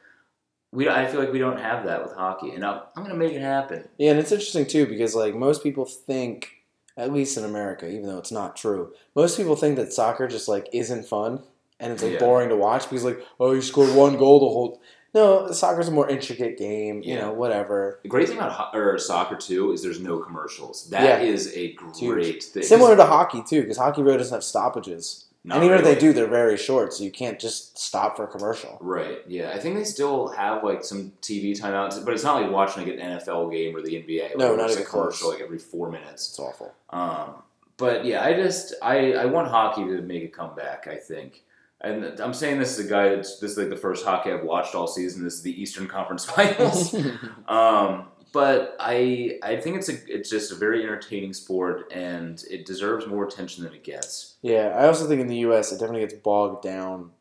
We, I feel like we don't have that with hockey, and I'm, I'm going to make it happen. Yeah, and it's interesting, too, because, like, most people think, at least in America, even though it's not true, most people think that soccer just, like, isn't fun, and it's, like, yeah. boring to watch because, like, oh, you scored one goal to hold... No, soccer's a more intricate game, yeah. you know, whatever. The great thing about ho- or soccer, too, is there's no commercials. That yeah. is a great Huge. thing. Similar to hockey, too, because hockey really doesn't have stoppages. Not and even really. if they do, they're very short, so you can't just stop for a commercial. Right, yeah. I think they still have, like, some T V timeouts, but it's not like watching, like, an N F L game or the N B A. Like, no, not even a commercial, like, every four minutes. It's awful. Um, but, yeah, I just, I, I want hockey to make a comeback, I think. And I'm saying this as a guy that's, this is, like, the first hockey I've watched all season. This is the Eastern Conference Finals. um, but I I think it's a it's just a very entertaining sport, and it deserves more attention than it gets. Yeah, I also think in the U S it definitely gets bogged down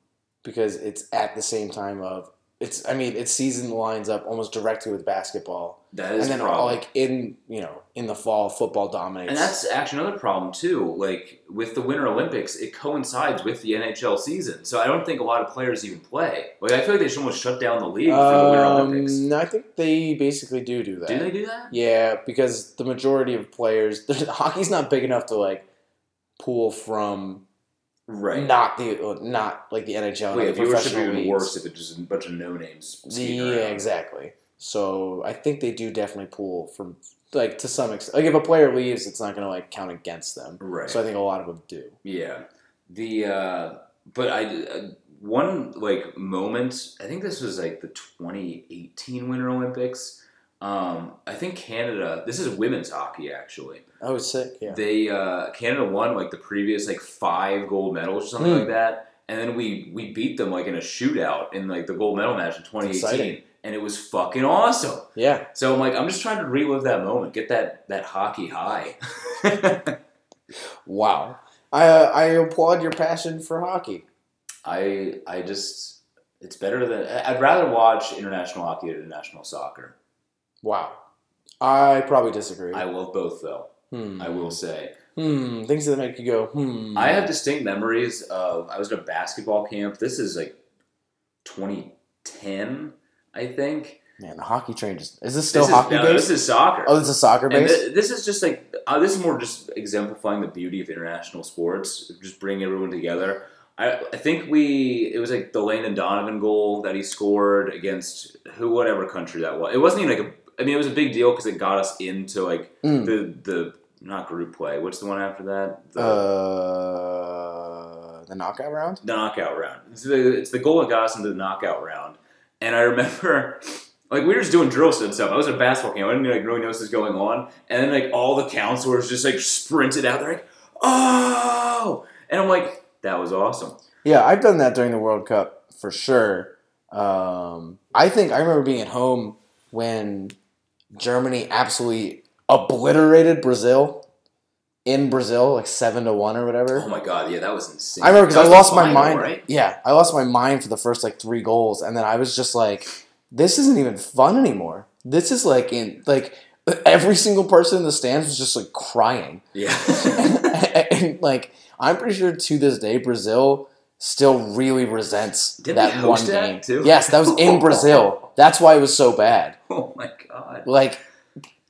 because it's at the same time of it's. I mean, its season lines up almost directly with basketball. That is, and then a problem. like in you know in the fall, football dominates, and that's actually another problem too. Like with the Winter Olympics, it coincides with the N H L season, so I don't think a lot of players even play. Like I feel like they should almost shut down the league um, for the Winter Olympics. No, I think they basically do do that. Do they do that? Yeah, because the majority of players, hockey's not big enough to like pull from. Right, not the not like the N H L. Wait, the viewership would be even worse if it's just a bunch of no names. Yeah, around. exactly. So I think they do definitely pull from, like, to some extent. Like, if a player leaves, it's not going to, like, count against them. Right. So I think a lot of them do. Yeah. The, uh, but I, uh, one, like, moment, I think this was, like, the twenty eighteen Winter Olympics. Um, I think Canada, this is women's hockey, actually. Oh, sick, yeah. They, uh, Canada won, like, the previous, like, five gold medals or something mm. like that. And then we, we beat them, like, in a shootout in, like, the gold medal match in twenty eighteen. And it was fucking awesome. Yeah. So I'm like, I'm just trying to relive that moment, get that, that hockey high. Wow. I uh, I applaud your passion for hockey. I I just it's better than I'd rather watch international hockey than international soccer. Wow. I probably disagree. I love both though. Hmm. I will say. Hmm. Things that make you go. Hmm. I have distinct memories of I was at a basketball camp. This is like twenty ten. I think. Man, the hockey train just... Is this still this is, hockey no, based? This is soccer. Oh, this is soccer based? Th- this is just like... Uh, this is more just exemplifying the beauty of international sports. Just bringing everyone together. I, I think we... It was like the Landon Donovan goal that he scored against who, whatever country that was. It wasn't even like a... I mean, it was a big deal because it got us into like mm. the... the not group play. What's the one after that? The, uh, the knockout round? The knockout round. It's the, it's the goal that got us into the knockout round. And I remember, like, we were just doing drills and stuff. I was at a basketball game. I didn't like, really know what was going on. And then, like, all the counselors just, like, sprinted out. They're like, oh! And I'm like, that was awesome. Yeah, I've done that during the World Cup for sure. Um, I think I remember being at home when Germany absolutely obliterated Brazil in Brazil, like seven to one or whatever. Oh my god, yeah, that was insane. I remember because I lost final, my mind. Right? Yeah, I lost my mind for the first like three goals and then I was just like, this isn't even fun anymore. This is like in like every single person in the stands was just like crying. Yeah. and, and, and like I'm pretty sure to this day Brazil still really resents Did that they host one that game. Too? Yes, that was in Brazil. That's why it was so bad. Oh my god. Like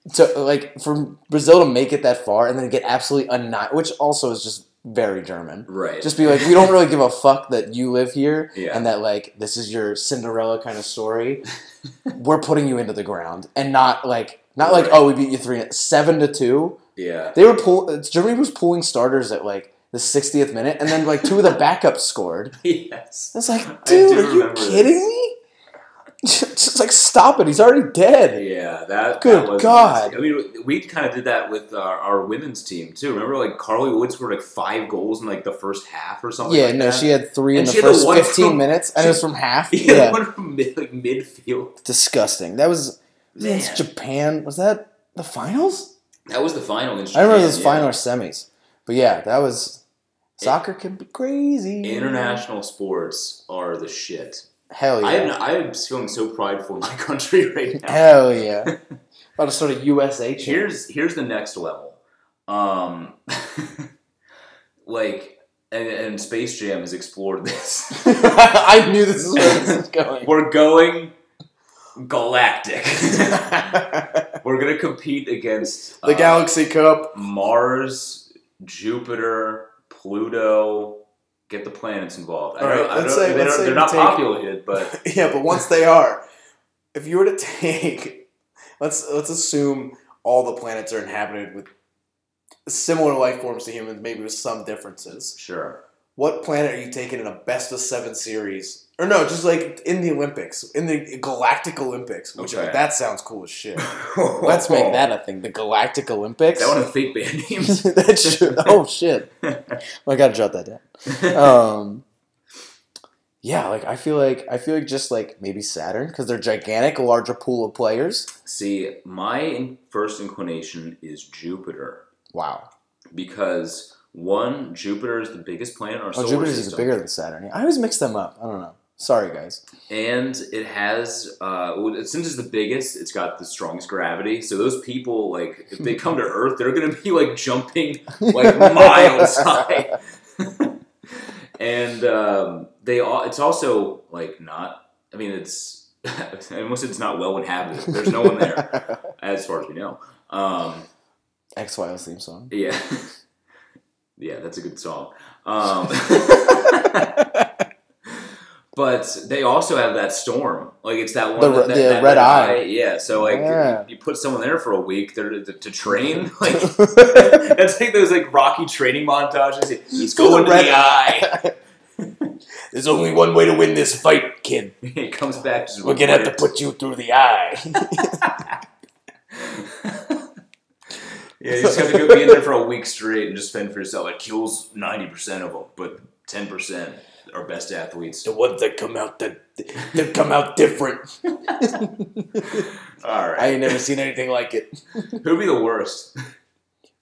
So, like, for Brazil to make it that far and then get absolutely annihilated, which also is just very German. Right. Just be like, we don't really give a fuck that you live here yeah. and that, like, this is your Cinderella kind of story. We're putting you into the ground. And not, like, not right. like, oh, we beat you three, seven to two. Yeah. They were pull- Germany was pulling starters at, like, the sixtieth minute and then, like, two of the backups scored. Yes. It's like, dude, are you kidding this. me? Just like stop it! He's already dead. Yeah, that. Good that was God! Amazing. I mean, we kind of did that with our, our women's team too. Remember, like Carly Wood scored like five goals in like the first half or something. Yeah, like no, that. she had three and in the first the fifteen from, minutes, and she, it was from half. Yeah, yeah. one from mid, like midfield. Disgusting. That was, was Japan. Was that the finals? That was the final. In Japan, I remember it was yeah. final or semis, but yeah, that was soccer it, can be crazy. International sports are the shit. Hell yeah. I'm, I'm feeling so prideful in my country right now. Hell yeah. About a sort of U S A channel. Here's, here's the next level. Um, like, and, and Space Jam has explored this. I knew this is where this is going. We're going galactic. We're going to compete against... The um, Galaxy Cup. Mars, Jupiter, Pluto... Get the planets involved. I All right, let's say they're, they're not populated, but yeah, but once they are, if you were to take, let's let's assume all the planets are inhabited with similar life forms to humans, maybe with some differences. Sure. What planet are you taking in a best of seven series, or no, just like in the Olympics, in the Galactic Olympics? Which okay. that sounds cool as shit. Let's make that a thing. The Galactic Olympics. That one of the fake band names. That's true. Oh shit. Well, I gotta jot that down. Um, yeah, like I feel like I feel like just like maybe Saturn because they're gigantic, a larger pool of players. See, my first inclination is Jupiter. Wow. Because one, Jupiter is the biggest planet in our oh, solar Jupiter system. Oh, Jupiter is bigger than Saturn. I always mix them up. I don't know. Sorry, guys. And it has, uh, since it's the biggest, it's got the strongest gravity. So those people, like, if they come to Earth, they're going to be, like, jumping, like, miles high. And um, they all, it's also, like, not, I mean, it's, almost it's not well inhabited. There's no one there, as far as we know. Um, X-Files theme song. Yeah. Yeah, that's a good song. Um, But they also have that storm. Like, it's that one. The, that, that, the that red eye. eye. Yeah. So, like, yeah. you put someone there for a week there to, to, to train. Like, that's like those, like, Rocky training montages. He's going to the eye. There's only one way to win this fight, kid. He comes back. Just We're going to have to put you through the eye. Yeah, you just have to go be in there for a week straight and just fend for yourself. It kills ninety percent of them, but ten percent. Our best athletes. The ones that come out that they come out different. All right. I ain't never seen anything like it. Who'd be the worst?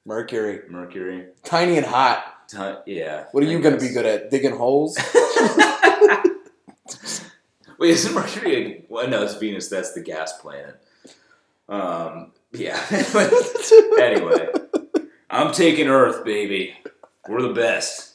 Mercury. Mercury. Tiny and hot. T- yeah. What are I you going to be good at? Digging holes? Wait, isn't Mercury a, well, no, it's Venus. That's the gas planet. Um. Yeah. Anyway. I'm taking Earth, baby. We're the best.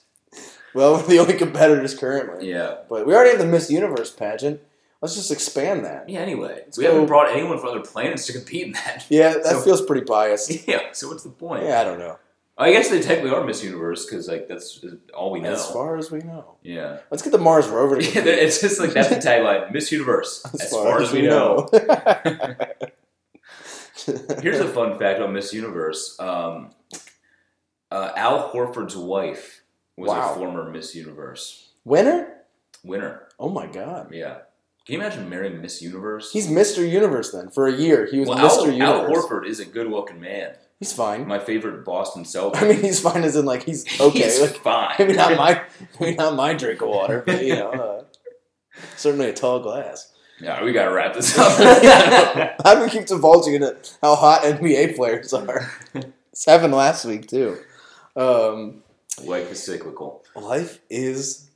Well, we're the only competitors currently. Yeah. But we already have the Miss Universe pageant. Let's just expand that. Yeah, anyway. Let's we go. haven't brought anyone from other planets to compete in that. Yeah, that so, feels pretty biased. Yeah, so what's the point? Yeah, I don't know. I guess they technically are Miss Universe because like that's all we know. As far as we know. Yeah. Let's get the Mars rover to compete. Yeah, it's just like that's the tagline. Miss Universe. As, as far, far as, as we know. know. Here's a fun fact on Miss Universe. Um, uh, Al Horford's wife was wow. a former Miss Universe. Winner? Winner. Oh, my God. Yeah. Can you imagine marrying Miss Universe? He's Mister Universe, then. For a year, he was well, Mister Al, Universe. Al Horford is a good-looking man. He's fine. My favorite Boston Celtics. I mean, he's fine as in, like, he's okay. He's like, fine. Maybe not my maybe not my drink of water, but, you know, uh, certainly a tall glass. Yeah, we got to wrap this up. How do we keep divulging into how hot N B A players are? This happened last week, too. Um... Life is cyclical. Life is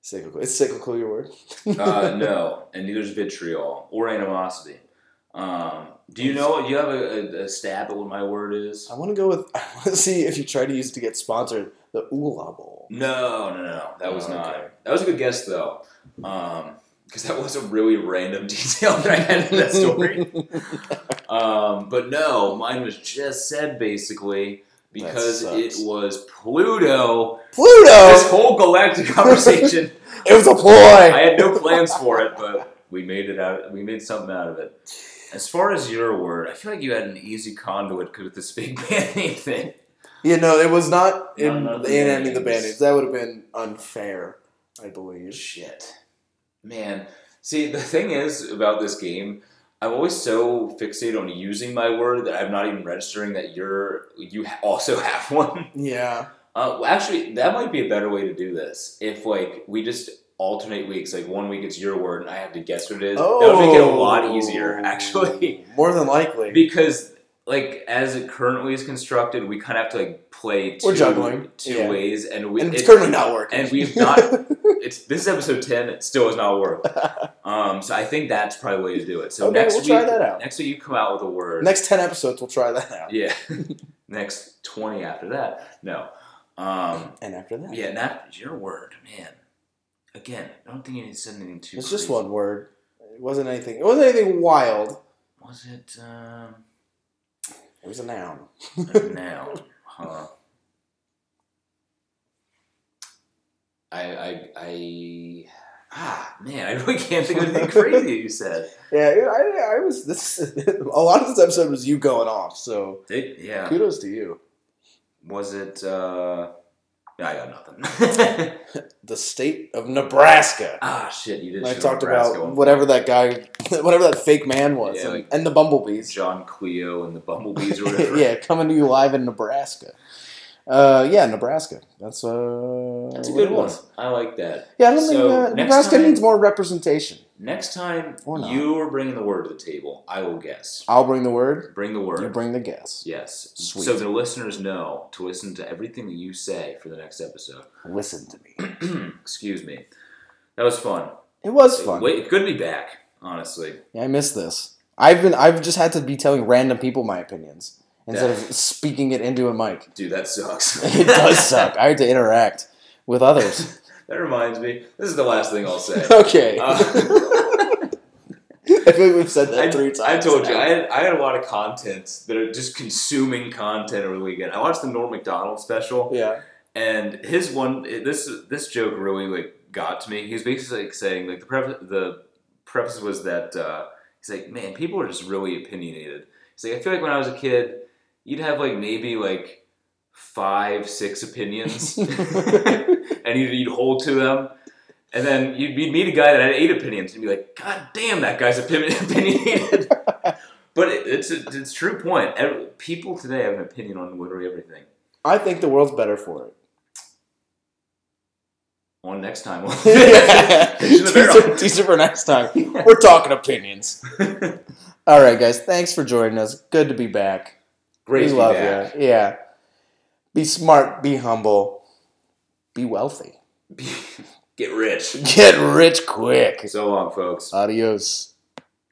cyclical. It's cyclical, your word? uh, no, and neither is vitriol or animosity. Um, do you know? Do you have a, a, a stab at what my word is? I want to go with. I want to see if you try to use it to get sponsored the Oolah Bowl. No, no, no, that was oh, not. Okay. That was a good guess though, because um, that was a really random detail that I had in that story. um, but no, mine was just said basically. Because it was Pluto. Pluto? This whole galactic conversation. It was a ploy. I had no plans for it, but we made it out. We made something out of it. As far as your word, I feel like you had an easy conduit because of this big band name thing. Yeah, no, it was not in, not in any of the band names. That would have been unfair, I believe. Shit. Man. See, the thing is about this game... I'm always so fixated on using my word that I'm not even registering that you're you also have one. Yeah. Uh, well, actually, that might be a better way to do this. If like we just alternate weeks, like one week it's your word and I have to guess what it is. Oh. That would make it a lot easier, actually. More than likely. Because like as it currently is constructed, we kind of have to like play two, We're juggling. two yeah. ways, and, we, and it's, it's currently not working. And we've not. It's this is episode ten. It still has not worked. Um, so I think that's probably the way to do it. So okay, next we'll week, try that out. Next week you come out with a word. Next ten episodes, we'll try that out. Yeah. Next twenty after that, no. Um, and after that, yeah. That's your word, man. Again, I don't think you need to send anything too. It's crazy. Just one word. It wasn't anything. It wasn't anything wild. Was it? Um, It was a noun. A noun, huh? I, I, I, ah, man, I really can't think of anything crazy you said. Yeah, I, I was, this, a lot of this episode was you going off, so it, yeah. Kudos to you. Was it, uh, I got nothing. The state of Nebraska. Ah, shit, you did. I talked Nebraska about whatever that guy, whatever that fake man was, yeah, and, like and the bumblebees. John Cleo and the bumblebees or whatever. Yeah, coming to you live in Nebraska. Uh, yeah, Nebraska. That's uh, that's a good one. I like that. Yeah, I don't so think uh, Nebraska time, needs more representation. Next time you are bringing the word to the table, I will guess. I'll bring the word. Bring the word. You bring the guess. Yes. Sweet. So the listeners know to listen to everything that you say for the next episode. Listen to me. Excuse me. That was fun. It was fun. Wait, it could be back. Honestly. Yeah, I miss this. I've been. I've just had to be telling random people my opinions. Instead yeah. of speaking it into a mic. Dude, that sucks. It does suck. I had to interact with others. That reminds me. This is the last thing I'll say. Okay. Uh, I feel like we've said that I, three times. I told now. you. I had, I had a lot of content that are just consuming content over the weekend. I watched the Norm MacDonald special. Yeah. And his one, this this joke really like got to me. He was basically like saying, like, the preface, the preface was that, uh, he's like, man, people are just really opinionated. He's like, I feel like when I was a kid, you'd have, like, maybe, like, five, six opinions. And you'd, you'd hold to them. And then you'd, you'd meet a guy that had eight opinions. And you'd be like, God damn, that guy's opinion- opinionated. But it, it's a, it's a true point. Every, people today have an opinion on literally everything. I think the world's better for it. On next time. Teaser for next time. Yeah. We're talking opinions. All right, guys. Thanks for joining us. Good to be back. Great we to love be back. You. Yeah. Be smart. Be humble. Be wealthy. Get rich. Get rich quick. So long, folks. Adios.